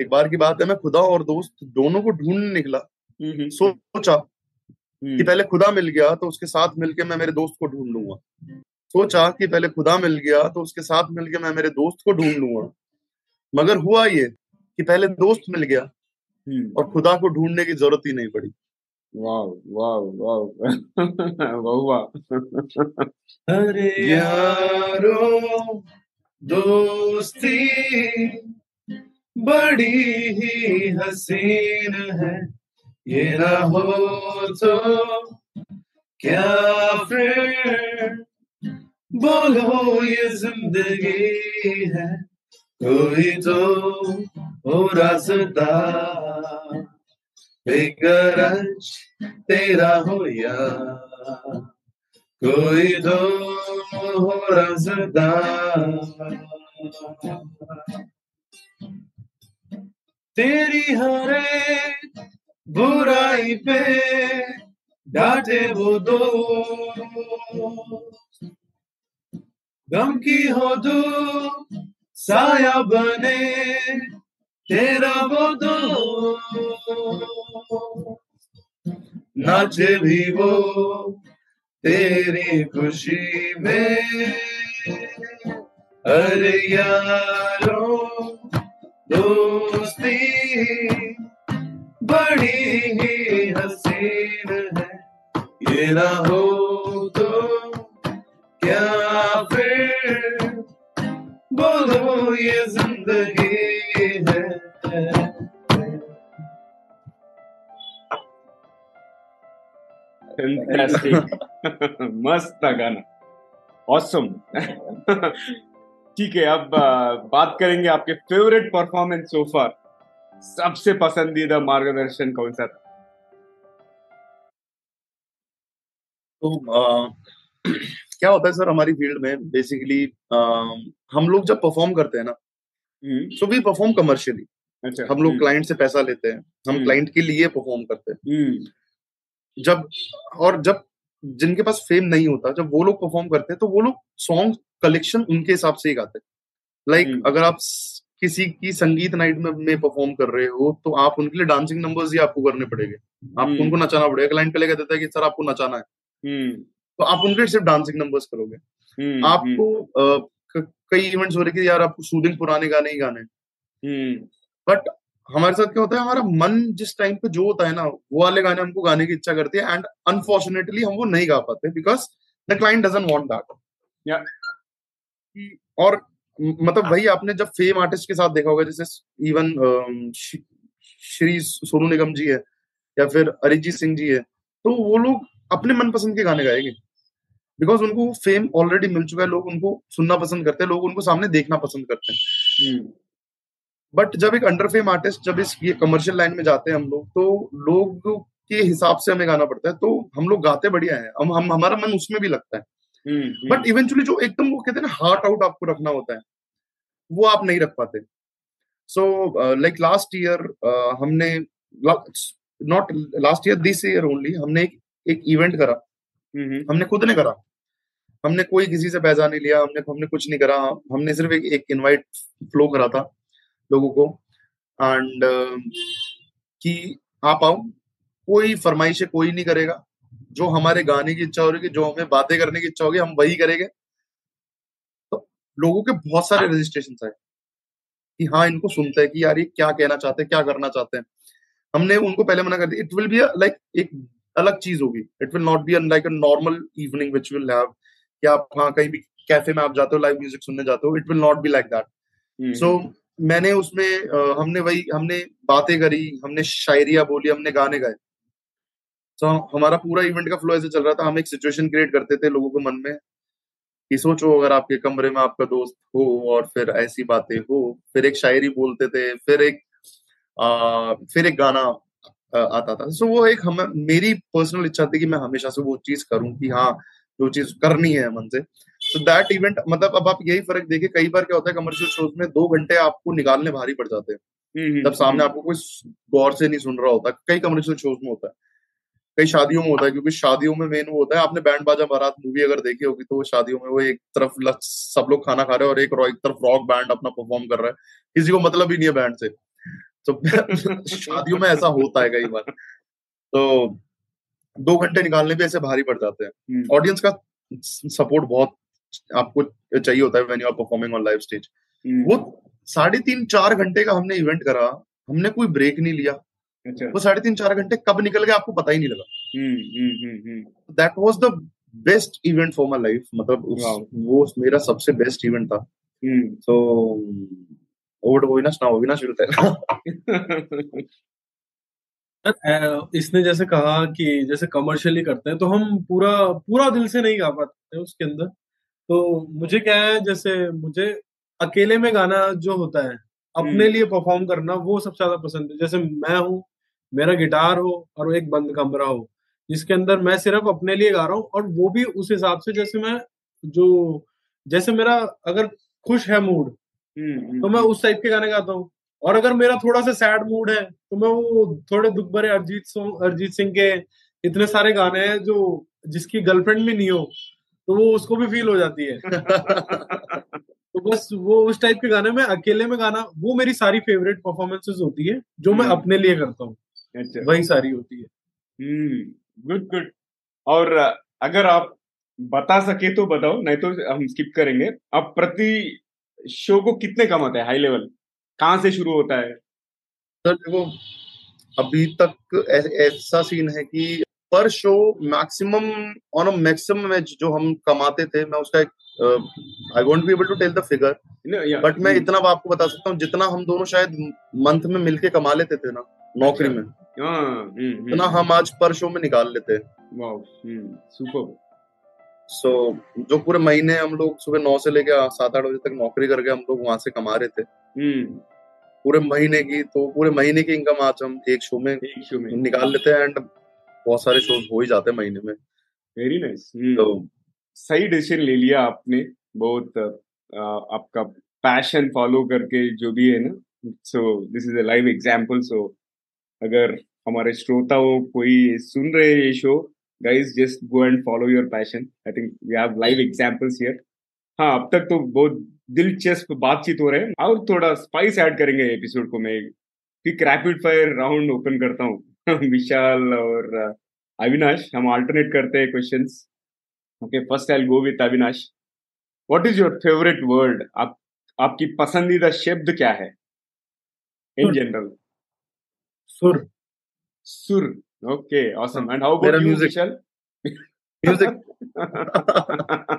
एक बार की बात है, मैं खुदा और दोस्त दोनों को ढूंढने निकला, सोचा कि पहले खुदा मिल गया तो उसके साथ मिलके मैं मेरे दोस्त को ढूंढ लूंगा, सोचा कि पहले खुदा मिल गया तो उसके साथ मिलके मैं मेरे दोस्त को ढूंढ लूंगा, मगर हुआ ये कि पहले दोस्त मिल गया और खुदा को ढूंढने की जरूरत ही नहीं पड़ी। वाव वाव वाव वाह। अरे यारो, दोस्ती बड़ी ही हसीन है, ये ना हो तो क्या फिर बोलो ये जिंदगी है, कोई तो हो रास्ता बेगरज तेरा हो यार, कोई तो हो रास्ता। तेरी हरे बुराई पे डांटे वो दोस्त, गम की हो धूप साया बने तेरा वो दोस्त, नाचे भी वो तेरी खुशी में। अरे यारो, दोस्ती बड़ी ही हसीन है, ये ना हो तो क्या फिर बोलो ये जिंदगी है। मस्त गाना, ऑसम। ठीक है, अब बात करेंगे आपके फेवरेट परफॉर्मेंस सो फार, सबसे पसंदीदा मार्गदर्शन कौन सा था? तो क्या होता है सर, हमारी फील्ड में बेसिकली हम लोग जब परफॉर्म करते हैं ना, सो वी परफॉर्म कमर्शियली। अच्छा, हम लोग क्लाइंट से पैसा लेते हैं, हम क्लाइंट के लिए परफॉर्म करते हैं। जब जिनके पास फेम नहीं होता, जब वो लोग परफॉर्म करते हैं तो वो लोग सॉन्ग कलेक्शन उनके हिसाब से ही गाते हैं। लाइक अगर आप किसी की संगीत नाइट में परफॉर्म कर रहे हो तो आप उनके लिए डांसिंग नंबर्स ही आपको करने पड़ेंगे, आपको उनको नचाना पड़ेगा। क्लाइंट पहले कह देता है कि सर आपको नचाना है, तो आप उनके लिए सिर्फ डांसिंग नंबर्स करोगे। आपको कई इवेंट्स हो रहे कि यार आपको सूदिंग पुराने गाने ही गाने हैं, बट हमारे साथ क्या होता है, हमारा मन जिस टाइम पे जो होता है ना वो वाले गाने हमको गाने की इच्छा करती है, एंड अनफॉर्चुनेटली हम वो नहीं गा पाते because the client doesn't want that. और मतलब वही आपने जब फेम आर्टिस्ट के साथ देखा होगा, जैसे इवन श्री सोनू निगम जी है या फिर अरिजीत सिंह जी है, तो वो लोग अपने मनपसंद के गाने गाएंगे बिकॉज उनको फेम ऑलरेडी मिल चुका है, लोग उनको सुनना पसंद करते हैं, लोग उनको सामने देखना पसंद करते हैं. बट जब एक अंडर फेम आर्टिस्ट, जब इस ये कमर्शियल लाइन में जाते हैं हम लोग, तो लोग के हिसाब से हमें गाना पड़ता है, तो हम लोग गाते बढ़िया है, हम हमारा मन उसमें भी लगता है. बट इवेंचुअली जो एकदम वो कहते हैं ना हार्ट आउट आपको रखना होता है, वो आप नहीं रख पाते. सो लाइक लास्ट ईयर हमने, not last year, this year only, हमने एक इवेंट करा. हमने खुद ने करा, हमने कोई किसी से पैसा नहीं लिया, हमने कुछ नहीं करा, हमने सिर्फ एक इनवाइट फ्लो करा था लोगों को, एंड कि आप आओ, कोई फरमाइश कोई नहीं करेगा, जो हमारे गाने की इच्छा होगी, जो हमें बातें करने की इच्छा होगी, हम वही करेंगे. तो लोगों के बहुत सारे रजिस्ट्रेशन आए कि हाँ इनको सुनते हैं, कि यार ये क्या कहना चाहते हैं, क्या करना चाहते हैं. हमने उनको पहले मना कर दिया, इट विल बी लाइक एक अलग चीज होगी, it will not be like a normal evening which will have, या आप हाँ कहीं भी कैफे में आप जाते हो, लाइव म्यूजिक सुनने जाते हो, it will not be like that. So मैंने उसमें हमने बातें करी, हमने शायरिया बोली, हमने गाने गाए. तो हमारा पूरा इवेंट का फ्लो ऐसे चल रहा था. हम एक सिचुएशन क्रिएट करते थे लोगों के मन में कि सोचो अगर आपके कमरे में आपका दोस्त हो और फिर ऐसी बातें हो, फिर एक शायरी बोलते थे, फिर एक गाना आता था. सो वो एक हमें, मेरी पर्सनल इच्छा थी कि मैं हमेशा से वो चीज करूं कि हाँ जो चीज करनी है मन से. सो दैट इवेंट, मतलब अब आप यही फर्क देखिए, कई बार क्या होता है कमर्शियल शोज में 2 घंटे आपको निकालने भारी पड़ जाते हैं जब सामने आपको कोई गौर से नहीं सुन रहा होता. कई कमर्शियल शोज में होता है, कई शादियों में होता है, क्योंकि शादियों में मेन वो होता है. आपने बैंड बाजा बारात मूवी अगर देखी होगी तो शादियों में वो एक तरफ सब लोग खाना खा रहे हैं और एक तरफ रॉक बैंड अपना परफॉर्म कर रहा है, किसी को मतलब ही नहीं है बैंड से. तो शादियों में ऐसा होता है कई बार, तो 2 घंटे निकालने भी ऐसे भारी पड़ जाते हैं. ऑडियंस का सपोर्ट बहुत आपको चाहिए होता है when you are performing on live stage. वो 3.5-4 घंटे का हमने इवेंट करा, हमने कोई ब्रेक नहीं लिया. वो 3.5-4 घंटे कब निकल गए आपको पता ही नहीं लगा. That was the best event for my life, मतलब वो मेरा सबसे बेस्ट इवेंट था. So over to Avinash, now Avinash will tell. इसने जैसे कहा कि जैसे कमर्शियली करते हैं तो हम पूरा दिल से नहीं गा पाते उसके अंदर. तो मुझे क्या है, जैसे मुझे अकेले में गाना जो होता है, अपने लिए परफॉर्म करना, वो सबसे ज्यादा पसंद है. जैसे मैं हूँ, मेरा गिटार हो और एक बंद कमरा हो जिसके अंदर मैं सिर्फ अपने लिए गा रहा हूँ, और वो भी उस हिसाब से जैसे मैं जैसे मेरा अगर खुश है मूड तो मैं उस टाइप के गाने गाता हूँ, और अगर मेरा थोड़ा सा सैड मूड है तो मैं वो थोड़े दुख भरे अरिजीत सिंह के इतने सारे गाने हैं जो जिसकी गर्लफ्रेंड भी नहीं हो तो वो उसको भी फील हो जाती है. तो बस वो उस टाइप के गाने में अकेले में गाना, वो मेरी सारी फेवरेट परफॉर्मेंसेस होती है जो मैं अपने लिए करता हूँ, वही सारी होती है. गुड. और अगर आप बता सके तो बताओ, नहीं तो हम स्किप करेंगे. आप प्रति शो को कितने कमाते हैं, हाई लेवल कहाँ से शुरू होता है? सर देखो, अभी तक ऐसा सीन है कि पर शो मैक्सिमम मैक्सिमम जो हम कमाते थे, मैं उसका I won't be able to tell the figure, but मैं इतना आपको बता सकता हूँ जितना हम दोनों शायद मंथ में मिलके कमा लेते थे ना नौकरी में, इतना हम आज पर शो में निकाल लेते हैं. Wow, super. सो जो पूरे महीने हम लोग सुबह 9 से लेके 7-8 बजे तक नौकरी करके हम लोग वहां से कमा रहे थे पूरे महीने की इनकम आज हम एक शो में निकाल लेते हैं, एंड बहुत सारे शोज हो ही जाते हैं महीने में. Very nice. तो सही डिसीजन ले लिया आपने, बहुत आपका पैशन फॉलो करके जो भी है ना. So this is a live example. So अगर हमारे श्रोताओं कोई सुन रहे ये show, guys just go and follow your passion. I think we have live examples here. हाँ, अब तक तो बहुत दिलचस्प बातचीत हो रहे हैं, और थोड़ा स्पाइस ऐड करेंगे एपिसोड को. मैं एक रैपिड फायर राउंड ओपन करता हूँ. विशाल और अविनाश, हम अल्टरनेट करते हैं questions. Okay, first I'll go with Avinash. What is your favorite word? आपकी पसंदीदा शब्द क्या है? In general. Sur. Okay, awesome. And how about you, Vishal? Music.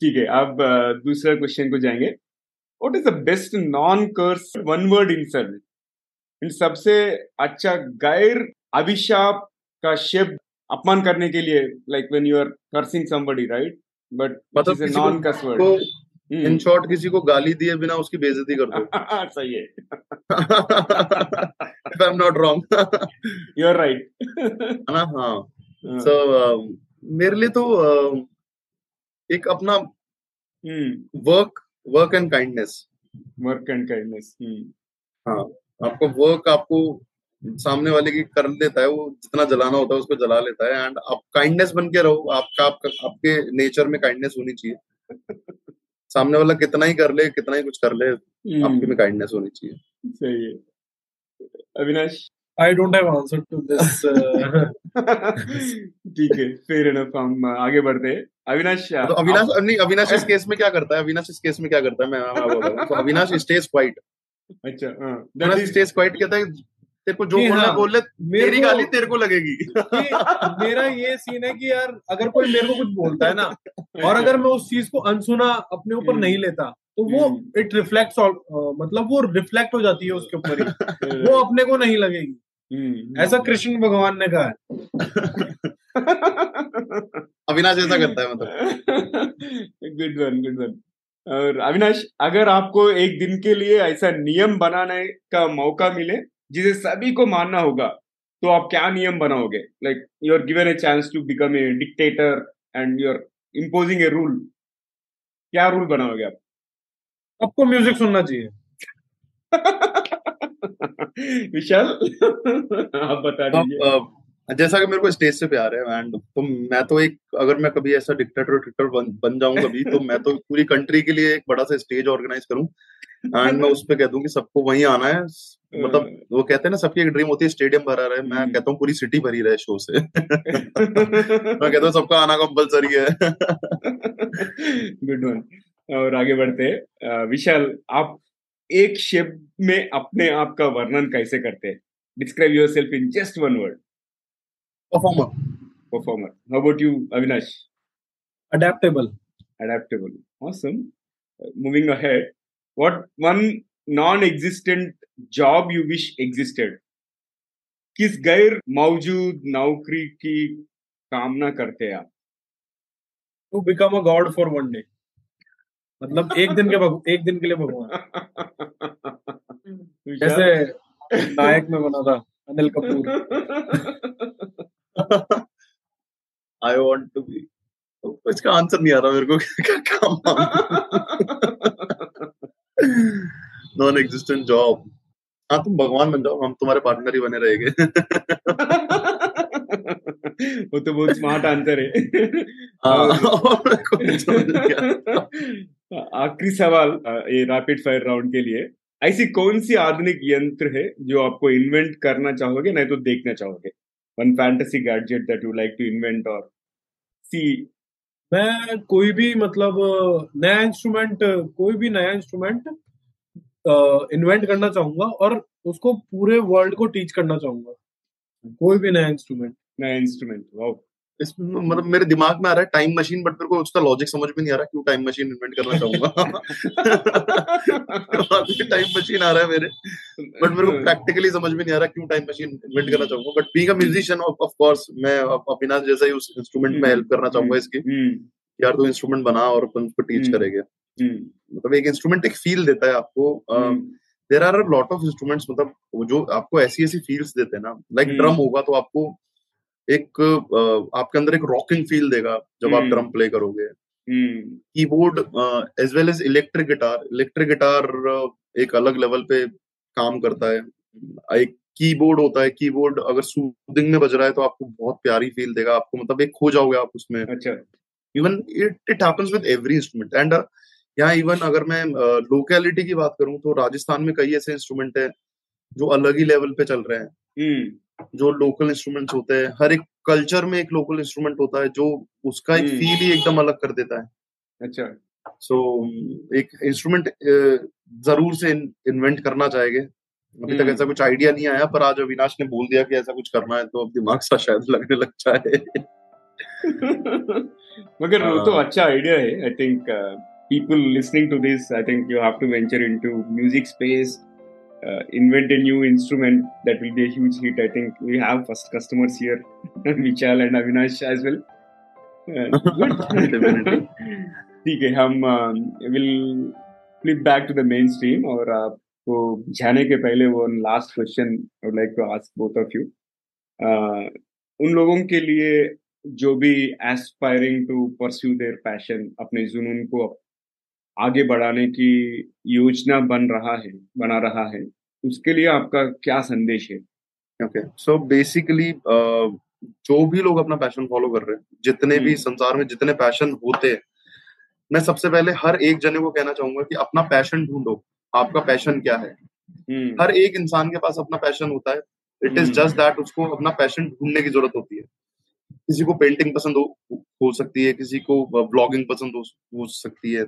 ठीक है, अब दूसरा क्वेश्चन को जाएंगे। What is the best non curse one word in service? इन सबसे अच्छा गैर अभिशाप का शब्द अपमान करने के लिए, like when you are cursing somebody, right? But is a non curse word. In short, किसी को गाली दिए बिना उसकी बेइज्जती कर दो। सही है। If I'm not wrong, you are right। ना, हाँ। So मेरे लिए तो एक अपना वर्क एंड काइंडनेस। हाँ, आपको वर्क आपको सामने वाले की कर देता है, वो जितना जलाना होता है उसको जला लेता है। एंड आप काइंडनेस बन के रहो, आपके नेचर में काइंडनेस होनी चाहिए। सामने वाला कितना ही कर ले, कितना ही कुछ कर ले, आपके में काइंडनेस होनी चाहिए। सही है Avinash. I don't have answer to this। ठीक है, fair enough। हम आगे बढ़ते हैं। अविनाश, तो अविनाश इस केस में क्या करता है? मैं अविनाश stays quiet। अच्छा, दैट ही stays quiet। कहता है तेरे को जो बोलना बोल ले, मेरी गाली तेरे को लगेगी। मेरा ये सीन है कि यार, अगर कोई मेरे को कुछ बोलता है ना, और अगर मैं उस चीज को अनसुना अपने ऊपर नहीं लेता, तो वो इट रिफ्लेक्ट्स, मतलब वो रिफ्लेक्ट हो जाती है उसके ऊपर ही, वो अपने को नहीं लगेगी। ऐसा कृष्ण भगवान ने कहा है। अविनाश ऐसा करता है, मतलब। Good one. और अविनाश, अगर आपको एक दिन के लिए ऐसा नियम बनाने का मौका मिले जिसे सभी को मानना होगा, तो आप क्या नियम बनाओगे? Like you are given a chance to become a dictator and you are imposing a rule. क्या रूल बनाओगे आप? आपको म्यूजिक सुनना चाहिए। विशाल, आप बता दीजिए। जैसा कि मेरे को स्टेज से प्यार है, एंड तो मैं तो एक, अगर मैं कभी ऐसा डिक्टेटर बन जाऊं कभी, तो मैं तो पूरी कंट्री के लिए एक बड़ा सा स्टेज ऑर्गेनाइज करूं, एंड मैं उस पे कह दूं कि सबको वहीं आना है। मतलब वो कहते हैं ना, सबकी एक ड्रीम होती है स्टेडियम भरा रहे। मैं कहता हूँ पूरी सिटी भरी रहे शो से। मैं कहता हूँ सबका आना कंपलसरी है। Good one. और आगे बढ़ते हैं। विशाल, आप एक शब्द में अपने आप का वर्णन कैसे करते हैं? Describe yourself in just one word. Performer. How about you Avinash? Adaptable. Awesome. Moving ahead, what one non existent job you wish existed? किस गैर मौजूद नौकरी की कामना करते हैं आप? To become a god for one day. मतलब एक दिन के लिए भगवान, जैसे नायक में बना था Anil Kapoor. I want to be. इसका आंसर नहीं आ रहा मेरे को। Non existent job. हाँ, तुम भगवान बन जाओ, हम तुम्हारे पार्टनर ही बने रहेंगे। वो तो बहुत स्मार्ट आंसर है। आखिरी सवाल, ये रैपिड फायर राउंड के लिए। ऐसी कौन सी आधुनिक यंत्र है जो आपको इन्वेंट करना चाहोगे, नहीं तो देखना चाहोगे? One fantasy gadget that you like to invent और सी। मैं कोई भी, मतलब कोई भी नया इंस्ट्रूमेंट इन्वेंट करना चाहूंगा, और उसको पूरे वर्ल्ड को टीच करना चाहूंगा। कोई भी नया इंस्ट्रूमेंट। वाओ। मतलब मेरे दिमाग में आ रहा है टाइम मशीन, बट मेरे को उसका लॉजिक समझ में नहीं आ रहा क्यों टाइम मशीन इन्वेंट करना चाहूंगा। टाइम मशीन आ रहा है मेरे, बट मेरे को प्रैक्टिकली समझ में नहीं आ रहा क्यों टाइम मशीन इन्वेंट करना चाहूंगा। But being a musician, of course मैं अविनाश जैसा ही उस इंस्ट्रूमेंट में हेल्प करना चाहूंगा इसकी। यार तो इंस्ट्रूमेंट बना और अपन उसको टीच करेंगे। मतलब एक इंस्ट्रूमेंट एक फील देता है आपको। There are a lot of instruments, मतलब जो आपको ऐसी फील्स देते हैं ना। लाइक ड्रम होगा तो आपको एक आपके अंदर एक रॉकिंग फील देगा जब आप ड्रम प्ले करोगे। Keyboard as well as electric guitar एक अलग लेवल पे काम करता है। एक कीबोर्ड होता है, कीबोर्ड अगर सूदिंग में बज रहा है तो आपको बहुत प्यारी फील देगा। आपको मतलब एक खो जाओगे आप उसमें। अच्छा। Even it happens with every instrument. And यहाँ इवन अगर मैं लोकेलिटी की बात करूँ तो राजस्थान में कई ऐसे इंस्ट्रूमेंट है जो अलग ही लेवल पे चल रहे हैं। जो लोकल इंस्ट्रूमेंट्स होते हैं, हर एक कल्चर में एक लोकल इंस्ट्रूमेंट होता है जो उसका एक फील ही एकदम अलग कर देता है। अच्छा। सो एक इंस्ट्रूमेंट जरूर से इन्वेंट करना चाहेंगे। अभी तक ऐसा कुछ आइडिया नहीं आया, पर आज अविनाश ने बोल दिया कि ऐसा कुछ करना है, तो अब दिमाग सा शायद लगने लग जाए। मगर वो तो अच्छा आइडिया है. I think people listening to this, I think you have to venture into music space, invent a new instrument that will be a huge hit. I think we have first customers here, Vishal and Avinash as well. ठीक है, हम will flip back to the mainstream और आपको जाने के पहले वो last question I would like to ask both of you. उन लोगों के लिए जो भी aspiring to pursue their passion, अपने जुनून को आगे बढ़ाने की योजना बना रहा है, उसके लिए आपका क्या संदेश है? ओके, सो बेसिकली जो भी लोग अपना पैशन फॉलो कर रहे हैं, जितने भी संसार में जितने पैशन होते हैं, मैं सबसे पहले हर एक जने को कहना चाहूंगा कि अपना पैशन ढूंढो. आपका पैशन क्या है? हर एक इंसान के पास अपना पैशन होता है. इट इज जस्ट दैट उसको अपना पैशन ढूंढने की जरूरत होती है. किसी को पेंटिंग पसंद हो सकती है, किसी को ब्लॉगिंग पसंद हो सकती है,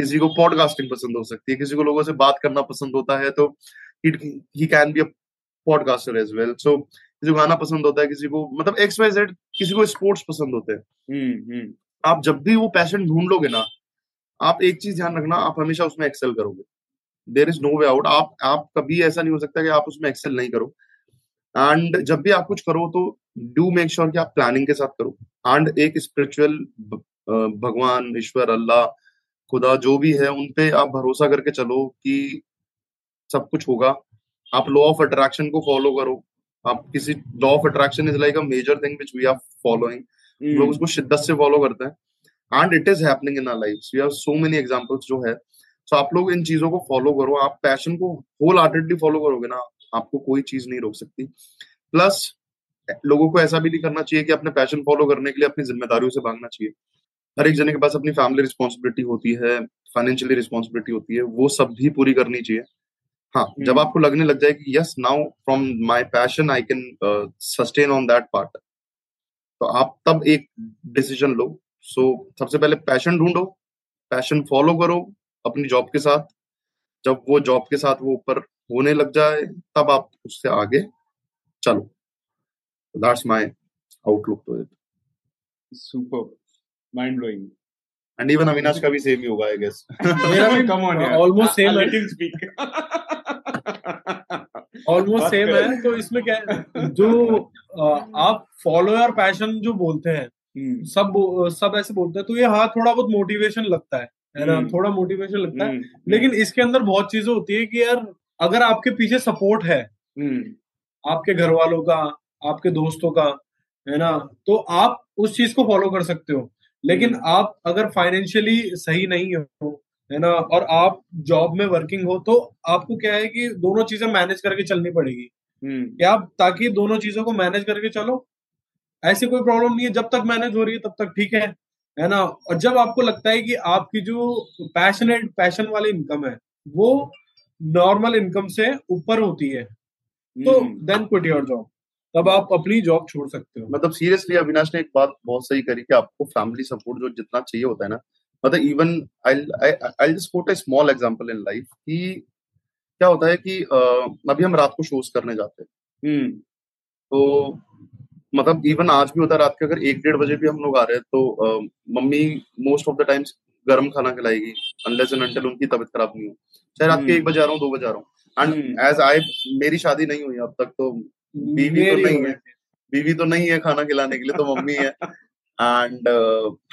किसी को पॉडकास्टिंग पसंद हो सकती है, किसी को लोगों से बात करना पसंद होता है तो he can be a podcaster as well. So किसी को गाना पसंद होता है, किसी को मतलब एक्स वाई जेड, किसी को स्पोर्ट्स पसंद होते हैं. आप जब भी वो पैशन ढूंढ लोगे ना, आप एक चीज ध्यान रखना, आप हमेशा उसमें एक्सेल करोगे. There is no way out. आप कभी ऐसा नहीं हो सकता कि आप उसमें एक्सेल नहीं करो. एंड जब भी आप कुछ करो तो डू मेक श्योर कि आप प्लानिंग के साथ करो. एंड एक स्पिरिचुअल भगवान, ईश्वर, अल्लाह, खुदा जो भी है, उन पे आप भरोसा करके चलो कि सब कुछ होगा. आप लॉ ऑफ अट्रैक्शन को फॉलो करो. आप किसी law of attraction is like a major thing which we are following. लोग उसको शिद्दत से फॉलो करते हैं and it is happening in our lives. We have so many examples जो है. सो आप लोग इन चीजों को फॉलो करो. आप पैशन को होल हार्टेडली फॉलो करोगे ना, आपको कोई चीज नहीं रोक सकती. प्लस लोगों को ऐसा भी नहीं करना चाहिए कि अपने पैशन फॉलो करने के लिए अपनी जिम्मेदारियों से भागना चाहिए. हर एक जने के पास अपनी फैमिली रिस्पॉन्सिबिलिटी होती है, फाइनेंशियली रिस्पॉन्सिबिलिटी होती है, वो सब भी पूरी करनी चाहिए. हाँ, जब आपको लगने लग जाए कि yes now from my passion I can sustain on that part, तो आप तब एक डिसीजन लो. सो सबसे पहले पैशन ढूंढो, पैशन फॉलो करो अपनी जॉब के साथ. जब वो जॉब के साथ वो ऊपर होने लग जाए, तब आप उससे आगे चलो. That's my outlook to it. Super mind blowing. And even Avinash का भी सेम ही होगा आई गेस. मेरा भी कम ऑन यार, ऑलमोस्ट सेम है. लिटिल स्पीक ऑलमोस्ट सेम है. तो इसमें क्या है, जो आप फॉलो योर पैशन जो बोलते हैं, सब ऐसे बोलते हैं तो ये हाँ थोड़ा बहुत मोटिवेशन लगता है, है ना, थोड़ा मोटिवेशन लगता है. लेकिन इसके अंदर बहुत चीजें होती है कि यार अगर आपके पीछे सपोर्ट है आपके घर वालों का, आपके दोस्तों का, है ना, तो आप उस चीज को फॉलो कर सकते हो. लेकिन आप अगर फाइनेंशियली सही नहीं हो, है ना, और आप जॉब में वर्किंग हो, तो आपको क्या है कि दोनों चीजें मैनेज करके चलनी पड़ेगी. क्या आप ताकि दोनों चीजों को मैनेज करके चलो. ऐसी कोई प्रॉब्लम नहीं है, जब तक मैनेज हो रही है तब तक ठीक है ना. और जब आपको लगता है कि आपकी जो पैशन वाली इनकम है वो नॉर्मल इनकम से ऊपर होती है, तो देन क्विट योर जॉब. तब आप अपनी जॉब छोड़ सकते हो. मतलब सीरियसली अविनाश ने एक बात बहुत सही करी कि आपको फैमिली सपोर्ट जो जितना चाहिए होता है ना, मतलब even I just quote a small example in life कि क्या होता है कि अभी हम रात को शोज करने जाते हैं तो मतलब इवन आज भी होता है, रात के अगर 1-1:30 बजे भी हम लोग आ रहे हैं तो mummy most of the times गर्म खाना खिलाएगी अनलेस एंड अंटिल उनकी तबीयत खराब नहीं हो, चाहे रात के 1 बजे आ रहा हूँ 2 बजे आ रहा हूँ. एंड एज आई मेरी शादी नहीं हुई अब तक, तो बीवी तो नहीं है खाना खिलाने के लिए, तो मम्मी है. एंड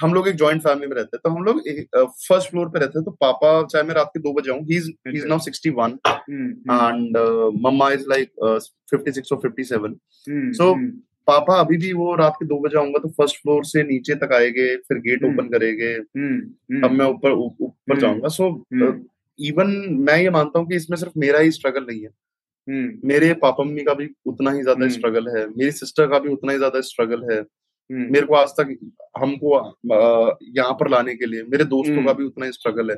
हम लोग एक जॉइंट फैमिली में रहते हैं, तो हम लोग फर्स्ट फ्लोर पे रहते हैं. तो पापा चाहे मैं रात के 2 बजे आऊँ, he is now 61 and mamma is like 56 और 57. सो पापा अभी भी वो रात के 2 बजे आऊंगा तो फर्स्ट फ्लोर से नीचे तक आएंगे, फिर गेट ओपन करेंगे, तब मैं ऊपर जाऊंगा. सो इवन मैं ये मानता हूँ कि इसमें सिर्फ मेरा ही स्ट्रगल नहीं है, मेरे पापा मम्मी का भी उतना ही ज्यादा स्ट्रगल है, मेरी सिस्टर का भी उतना ही ज्यादा स्ट्रगल है, मेरे को आज तक हमको यहाँ पर लाने के लिए, मेरे दोस्तों का भी उतना ही स्ट्रगल है.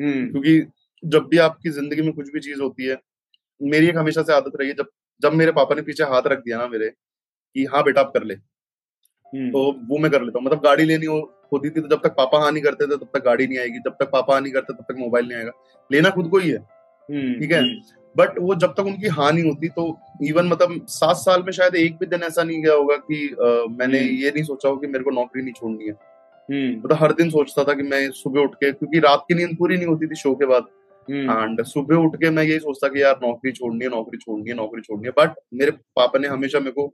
क्योंकि जब भी आपकी जिंदगी में कुछ भी चीज होती है, मेरी एक हमेशा से आदत रही है, जब मेरे पापा ने पीछे हाथ रख दिया ना मेरे कि हाँ बेटा आप कर ले, तो वो मैं कर लेता हूँ. मतलब गाड़ी लेनी होती थी तो जब तक पापा हाँ नहीं करते थे तब तक गाड़ी नहीं आएगी, जब तक पापा हाँ नहीं करते तब तक मोबाइल नहीं आएगा. लेना खुद को ही है, ठीक है, बट वो जब तक उनकी हाँ नहीं होती तो इवन मतलब 7 साल में शायद एक भी दिन ऐसा नहीं गया होगा कि मैंने ये नहीं सोचा हो कि मेरे को नौकरी नहीं छोड़नी है। मतलब हर दिन सोचता था कि मैं सुबह उठ के, क्योंकि रात की नींद पूरी नहीं होती थी शो के बाद, एंड सुबह उठ के मैं यही सोचता कि यार नौकरी छोड़नी है। बट मेरे पापा ने हमेशा मेरे को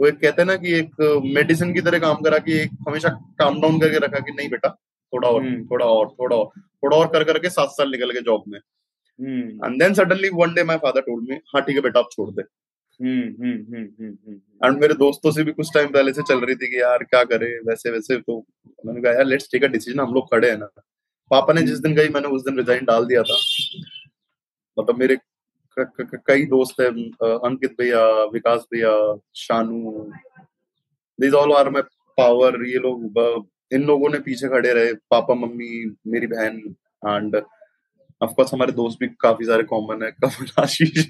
वो एक कहते हैं ना कि एक मेडिसिन की तरह काम करा, कि एक हमेशा काम डाउन करके रखा कि नहीं बेटा थोड़ा और करके 7 साल निकल गए जॉब में। And then suddenly one day my father told me, हाँ ठीक है बेटा आप छोड़ दे। एंड मेरे दोस्तों से भी कुछ टाइम पहले से चल रही थी कि यार क्या करे वैसे, तो मैंने कहा यार लेट्स टेक अ डिसीजन, हम लोग खड़े हैं ना। पापा ने जिस दिन गई मैंने उस दिन रिजाइन डाल दिया था। मतलब मेरे कई दोस्त है, अंकित भैया, विकास भैया, Shanu, these all are my power, ये लोग, इन लोगों ने पीछे खड़े रहे, पापा मम्मी मेरी बहन एंड ऑफ कोर्स हमारे दोस्त भी काफी सारे कॉमन है, आशीष।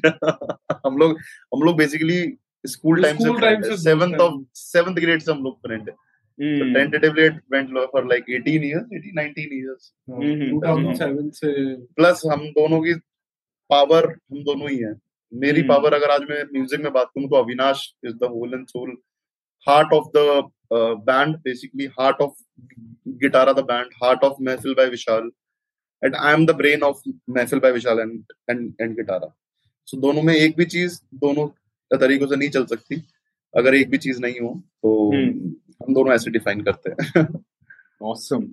हम लोग बेसिकली स्कूल टाइम से 7th ग्रेड से हम लोग फ्रेंड है। So tentatively it went for like 18 years, 19 years. 2007 से प्लस हम दोनों की पावर हम दोनों ही है। मेरी पावर अगर आज मैं म्यूजिक में बात करूँ तो Avinash is the whole and soul, heart of the band, basically heart of Gitara the Band, heart of Mehfil by Vishal, and I am the brain of Mehfil by Vishal and Gitara. So दोनों में एक भी चीज दोनों तरीकों से नहीं चल सकती, अगर एक भी चीज नहीं हो तो हम दोनों ऐसे define करते हैं। Awesome,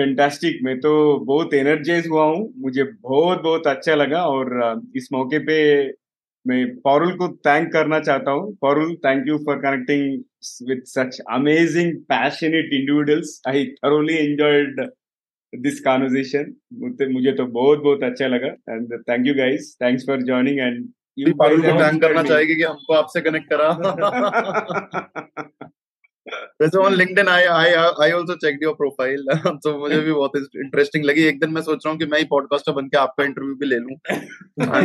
fantastic, मैं तो बहुत energized हुआ हूँ, मुझे बहुत अच्छा लगा। और इस मौके पे मैं पौरुल को थैंक करना चाहता हूँ। पौरुल, thank you for connecting with such amazing passionate individuals. I thoroughly enjoyed this conversation, मुझे तो बहुत अच्छा लगा। And thank you guys, thanks for joining. And you Paurul को थैंक करना चाहेंगे कि हमको आपसे कनेक्ट करा। वैसे on LinkedIn I also checked your profile, तो मुझे भी बहुत इंटरेस्टिंग लगी। एक दिन मैं सोच रहा हूँ कि मैं ही पॉडकास्टर बनके आपका इंटरव्यू भी ले लूं,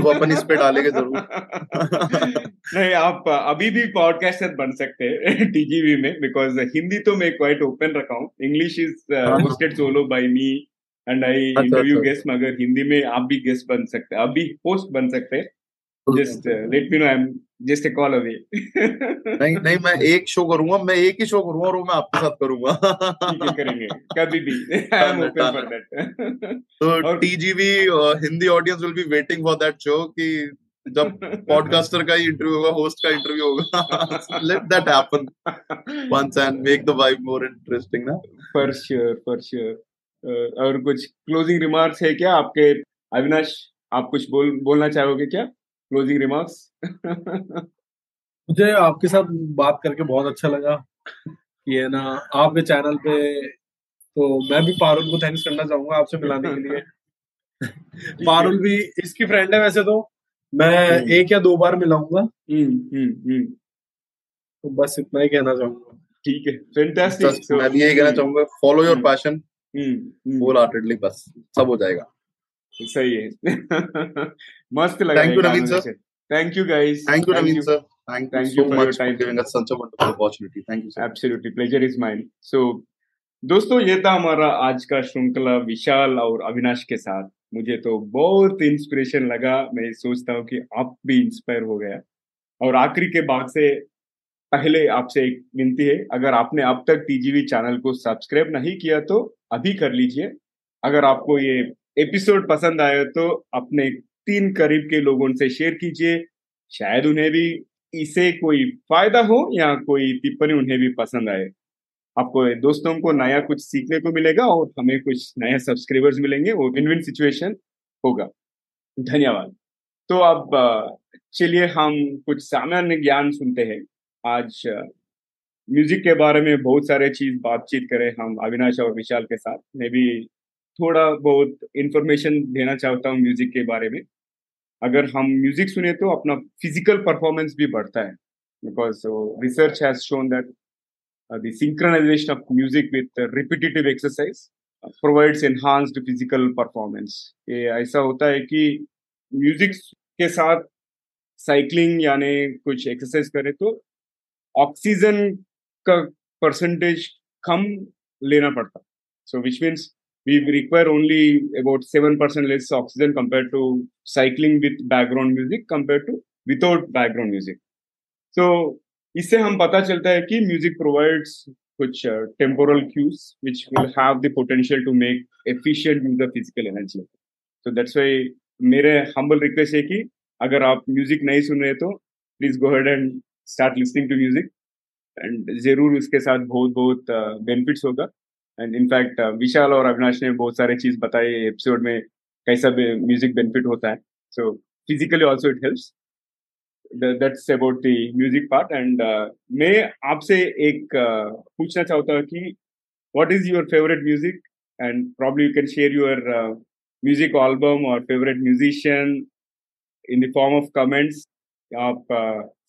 वो अपन इस पे डालेंगे जरूर। नहीं, आप अभी भी पॉडकास्टर बन सकते हैं टीजीवी में, बिकॉज हिंदी तो मैं क्वाइट ओपन रखा हूँ। English is hosted solo by me and I interview guest, मगर हिंदी में आप भी गेस्ट बन सकते हैं, आप भी होस्ट बन सकते हैं। Just let me know, I'm just a call away. नहीं, मैं एक ही शो करूंगा और वो मैं आपके साथ करूंगा। ठीक है, करेंगे कभी भी। I'm open for that. So TGV Hindi audience will be waiting for that show, कि जब पॉडकास्टर का इंटरव्यू होगा, होस्ट का इंटरव्यू होगा। Let that happen once and make the vibe more interesting ना। For sure. और कुछ क्लोजिंग रिमार्क्स है क्या आपके, अविनाश? आप कुछ बोलना चाहोगे क्या, क्लोजिंग रिमार्क्स? मुझे आपके साथ बात करके बहुत अच्छा लगा, ये ना आपके चैनल पे। तो मैं भी पारुल को थैंक्स करना चाहूंगा आपसे मिलाने के लिए। पारुल भी इसकी फ्रेंड है वैसे, तो मैं 1 या 2 बार मिलाऊंगा। तो बस इतना ही कहना चाहूंगा। ठीक है, फैंटास्टिक। मैं भी यही कहना चाहूंगा, follow your passion whole heartedly, बस सब हो जाएगा। सही है। मस्त लगा। Thank you Naveen sir, thank you guys, thank you Naveen sir, thank you for your time, giving us such a wonderful opportunity. Thank you sir, absolutely, pleasure is mine. So दोस्तों, ये था हमारा आज का श्रृंखला विशाल और अविनाश के साथ। मुझे तो बहुत इंस्पिरेशन लगा, मैं सोचता हूँ कि आप भी इंस्पायर हो गया। और आखिरी के भाग से पहले आपसे एक विनती है, अगर आपने अब तक टीजीवी चैनल को सब्सक्राइब नहीं किया तो अभी कर लीजिए। अगर आपको ये एपिसोड पसंद आया तो अपने 3 करीब के लोगों से शेयर कीजिए, शायद उन्हें भी इसे कोई फायदा हो या कोई टिप्पणी उन्हें भी पसंद आए। आपको दोस्तों को नया कुछ सीखने को मिलेगा और हमें कुछ नया सब्सक्राइबर्स मिलेंगे, वो विन-विन सिचुएशन होगा। धन्यवाद। तो अब चलिए हम कुछ सामान्य ज्ञान सुनते हैं। आज म्यूजिक के बारे में बहुत सारे चीज बातचीत करें हम अविनाश और विशाल के साथ। मैं भी थोड़ा बहुत इन्फॉर्मेशन देना चाहता हूँ म्यूजिक के बारे में। अगर हम म्यूजिक सुने तो अपना फिजिकल परफॉर्मेंस भी बढ़ता है, because research has shown that the synchronisation of music with repetitive exercise provides enhanced physical performance. ये ऐसा होता है कि म्यूजिक के साथ साइकिलिंग यानी कुछ एक्सरसाइज करें तो ऑक्सीजन का परसेंटेज कम लेना पड़ता है। So which means we require only about 7% less oxygen compared to cycling with background music compared to without background music. तो इससे हम पता चलता है कि म्यूजिक प्रोवाइड्स कुछ temporal cues which will have the potential to make efficient use of physical energy. So that's why मेरे humble request है कि अगर आप म्यूजिक नहीं सुन रहे तो please go ahead and start listening to music and जरूर उसके साथ बहुत बहुत बेनिफिट्स होगा. एंड इनफैक्ट विशाल और अविनाश ने बहुत सारे चीज बताए एपिसोड में कैसा म्यूजिक बेनिफिट होता है. So physically also it helps. That's about the music part. And मैं आपसे एक पूछना चाहता हूँ कि what is your favourite music and probably you can share your music album और favourite musician in the form of comments. आप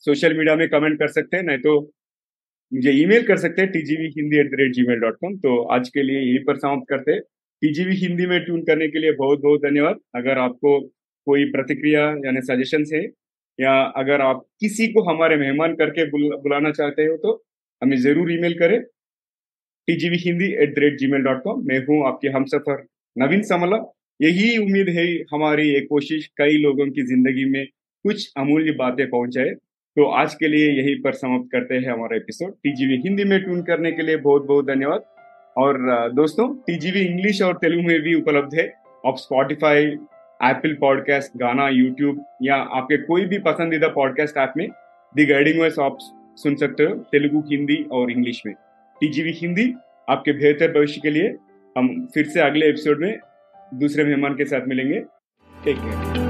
social media में कमेंट कर सकते हैं, नहीं तो मुझे ईमेल कर सकते हैं tgvhindi@gmail.com. तो आज के लिए यहीं पर समाप्त करते हैं. टीजीवी हिंदी में ट्यून करने के लिए बहुत बहुत धन्यवाद. अगर आपको कोई प्रतिक्रिया यानी सजेशन है या अगर आप किसी को हमारे मेहमान करके बुलाना चाहते हो तो हमें जरूर ईमेल करें tgvhindi@gmail.com. मैं हूँ आपके हमसफर नवीन समला. यही उम्मीद है हमारी ये कोशिश कई लोगों की जिंदगी में कुछ अमूल्य बातें पहुंचाए. तो आज के लिए यहीं पर समाप्त करते हैं हमारा एपिसोड. टीजीवी हिंदी में ट्यून करने के लिए बहुत बहुत धन्यवाद. और दोस्तों टीजीवी इंग्लिश और तेलुगु में भी उपलब्ध है. आप Spotify, Apple podcast, Gaana, YouTube या आपके कोई भी पसंदीदा पॉडकास्ट ऐप में द गाइडिंग वॉइस आप सुन सकते हो तेलुगु, हिंदी और इंग्लिश में. टीजीवी हिंदी आपके बेहतर भविष्य के लिए. हम फिर से अगले एपिसोड में दूसरे मेहमान के साथ मिलेंगे. Take care.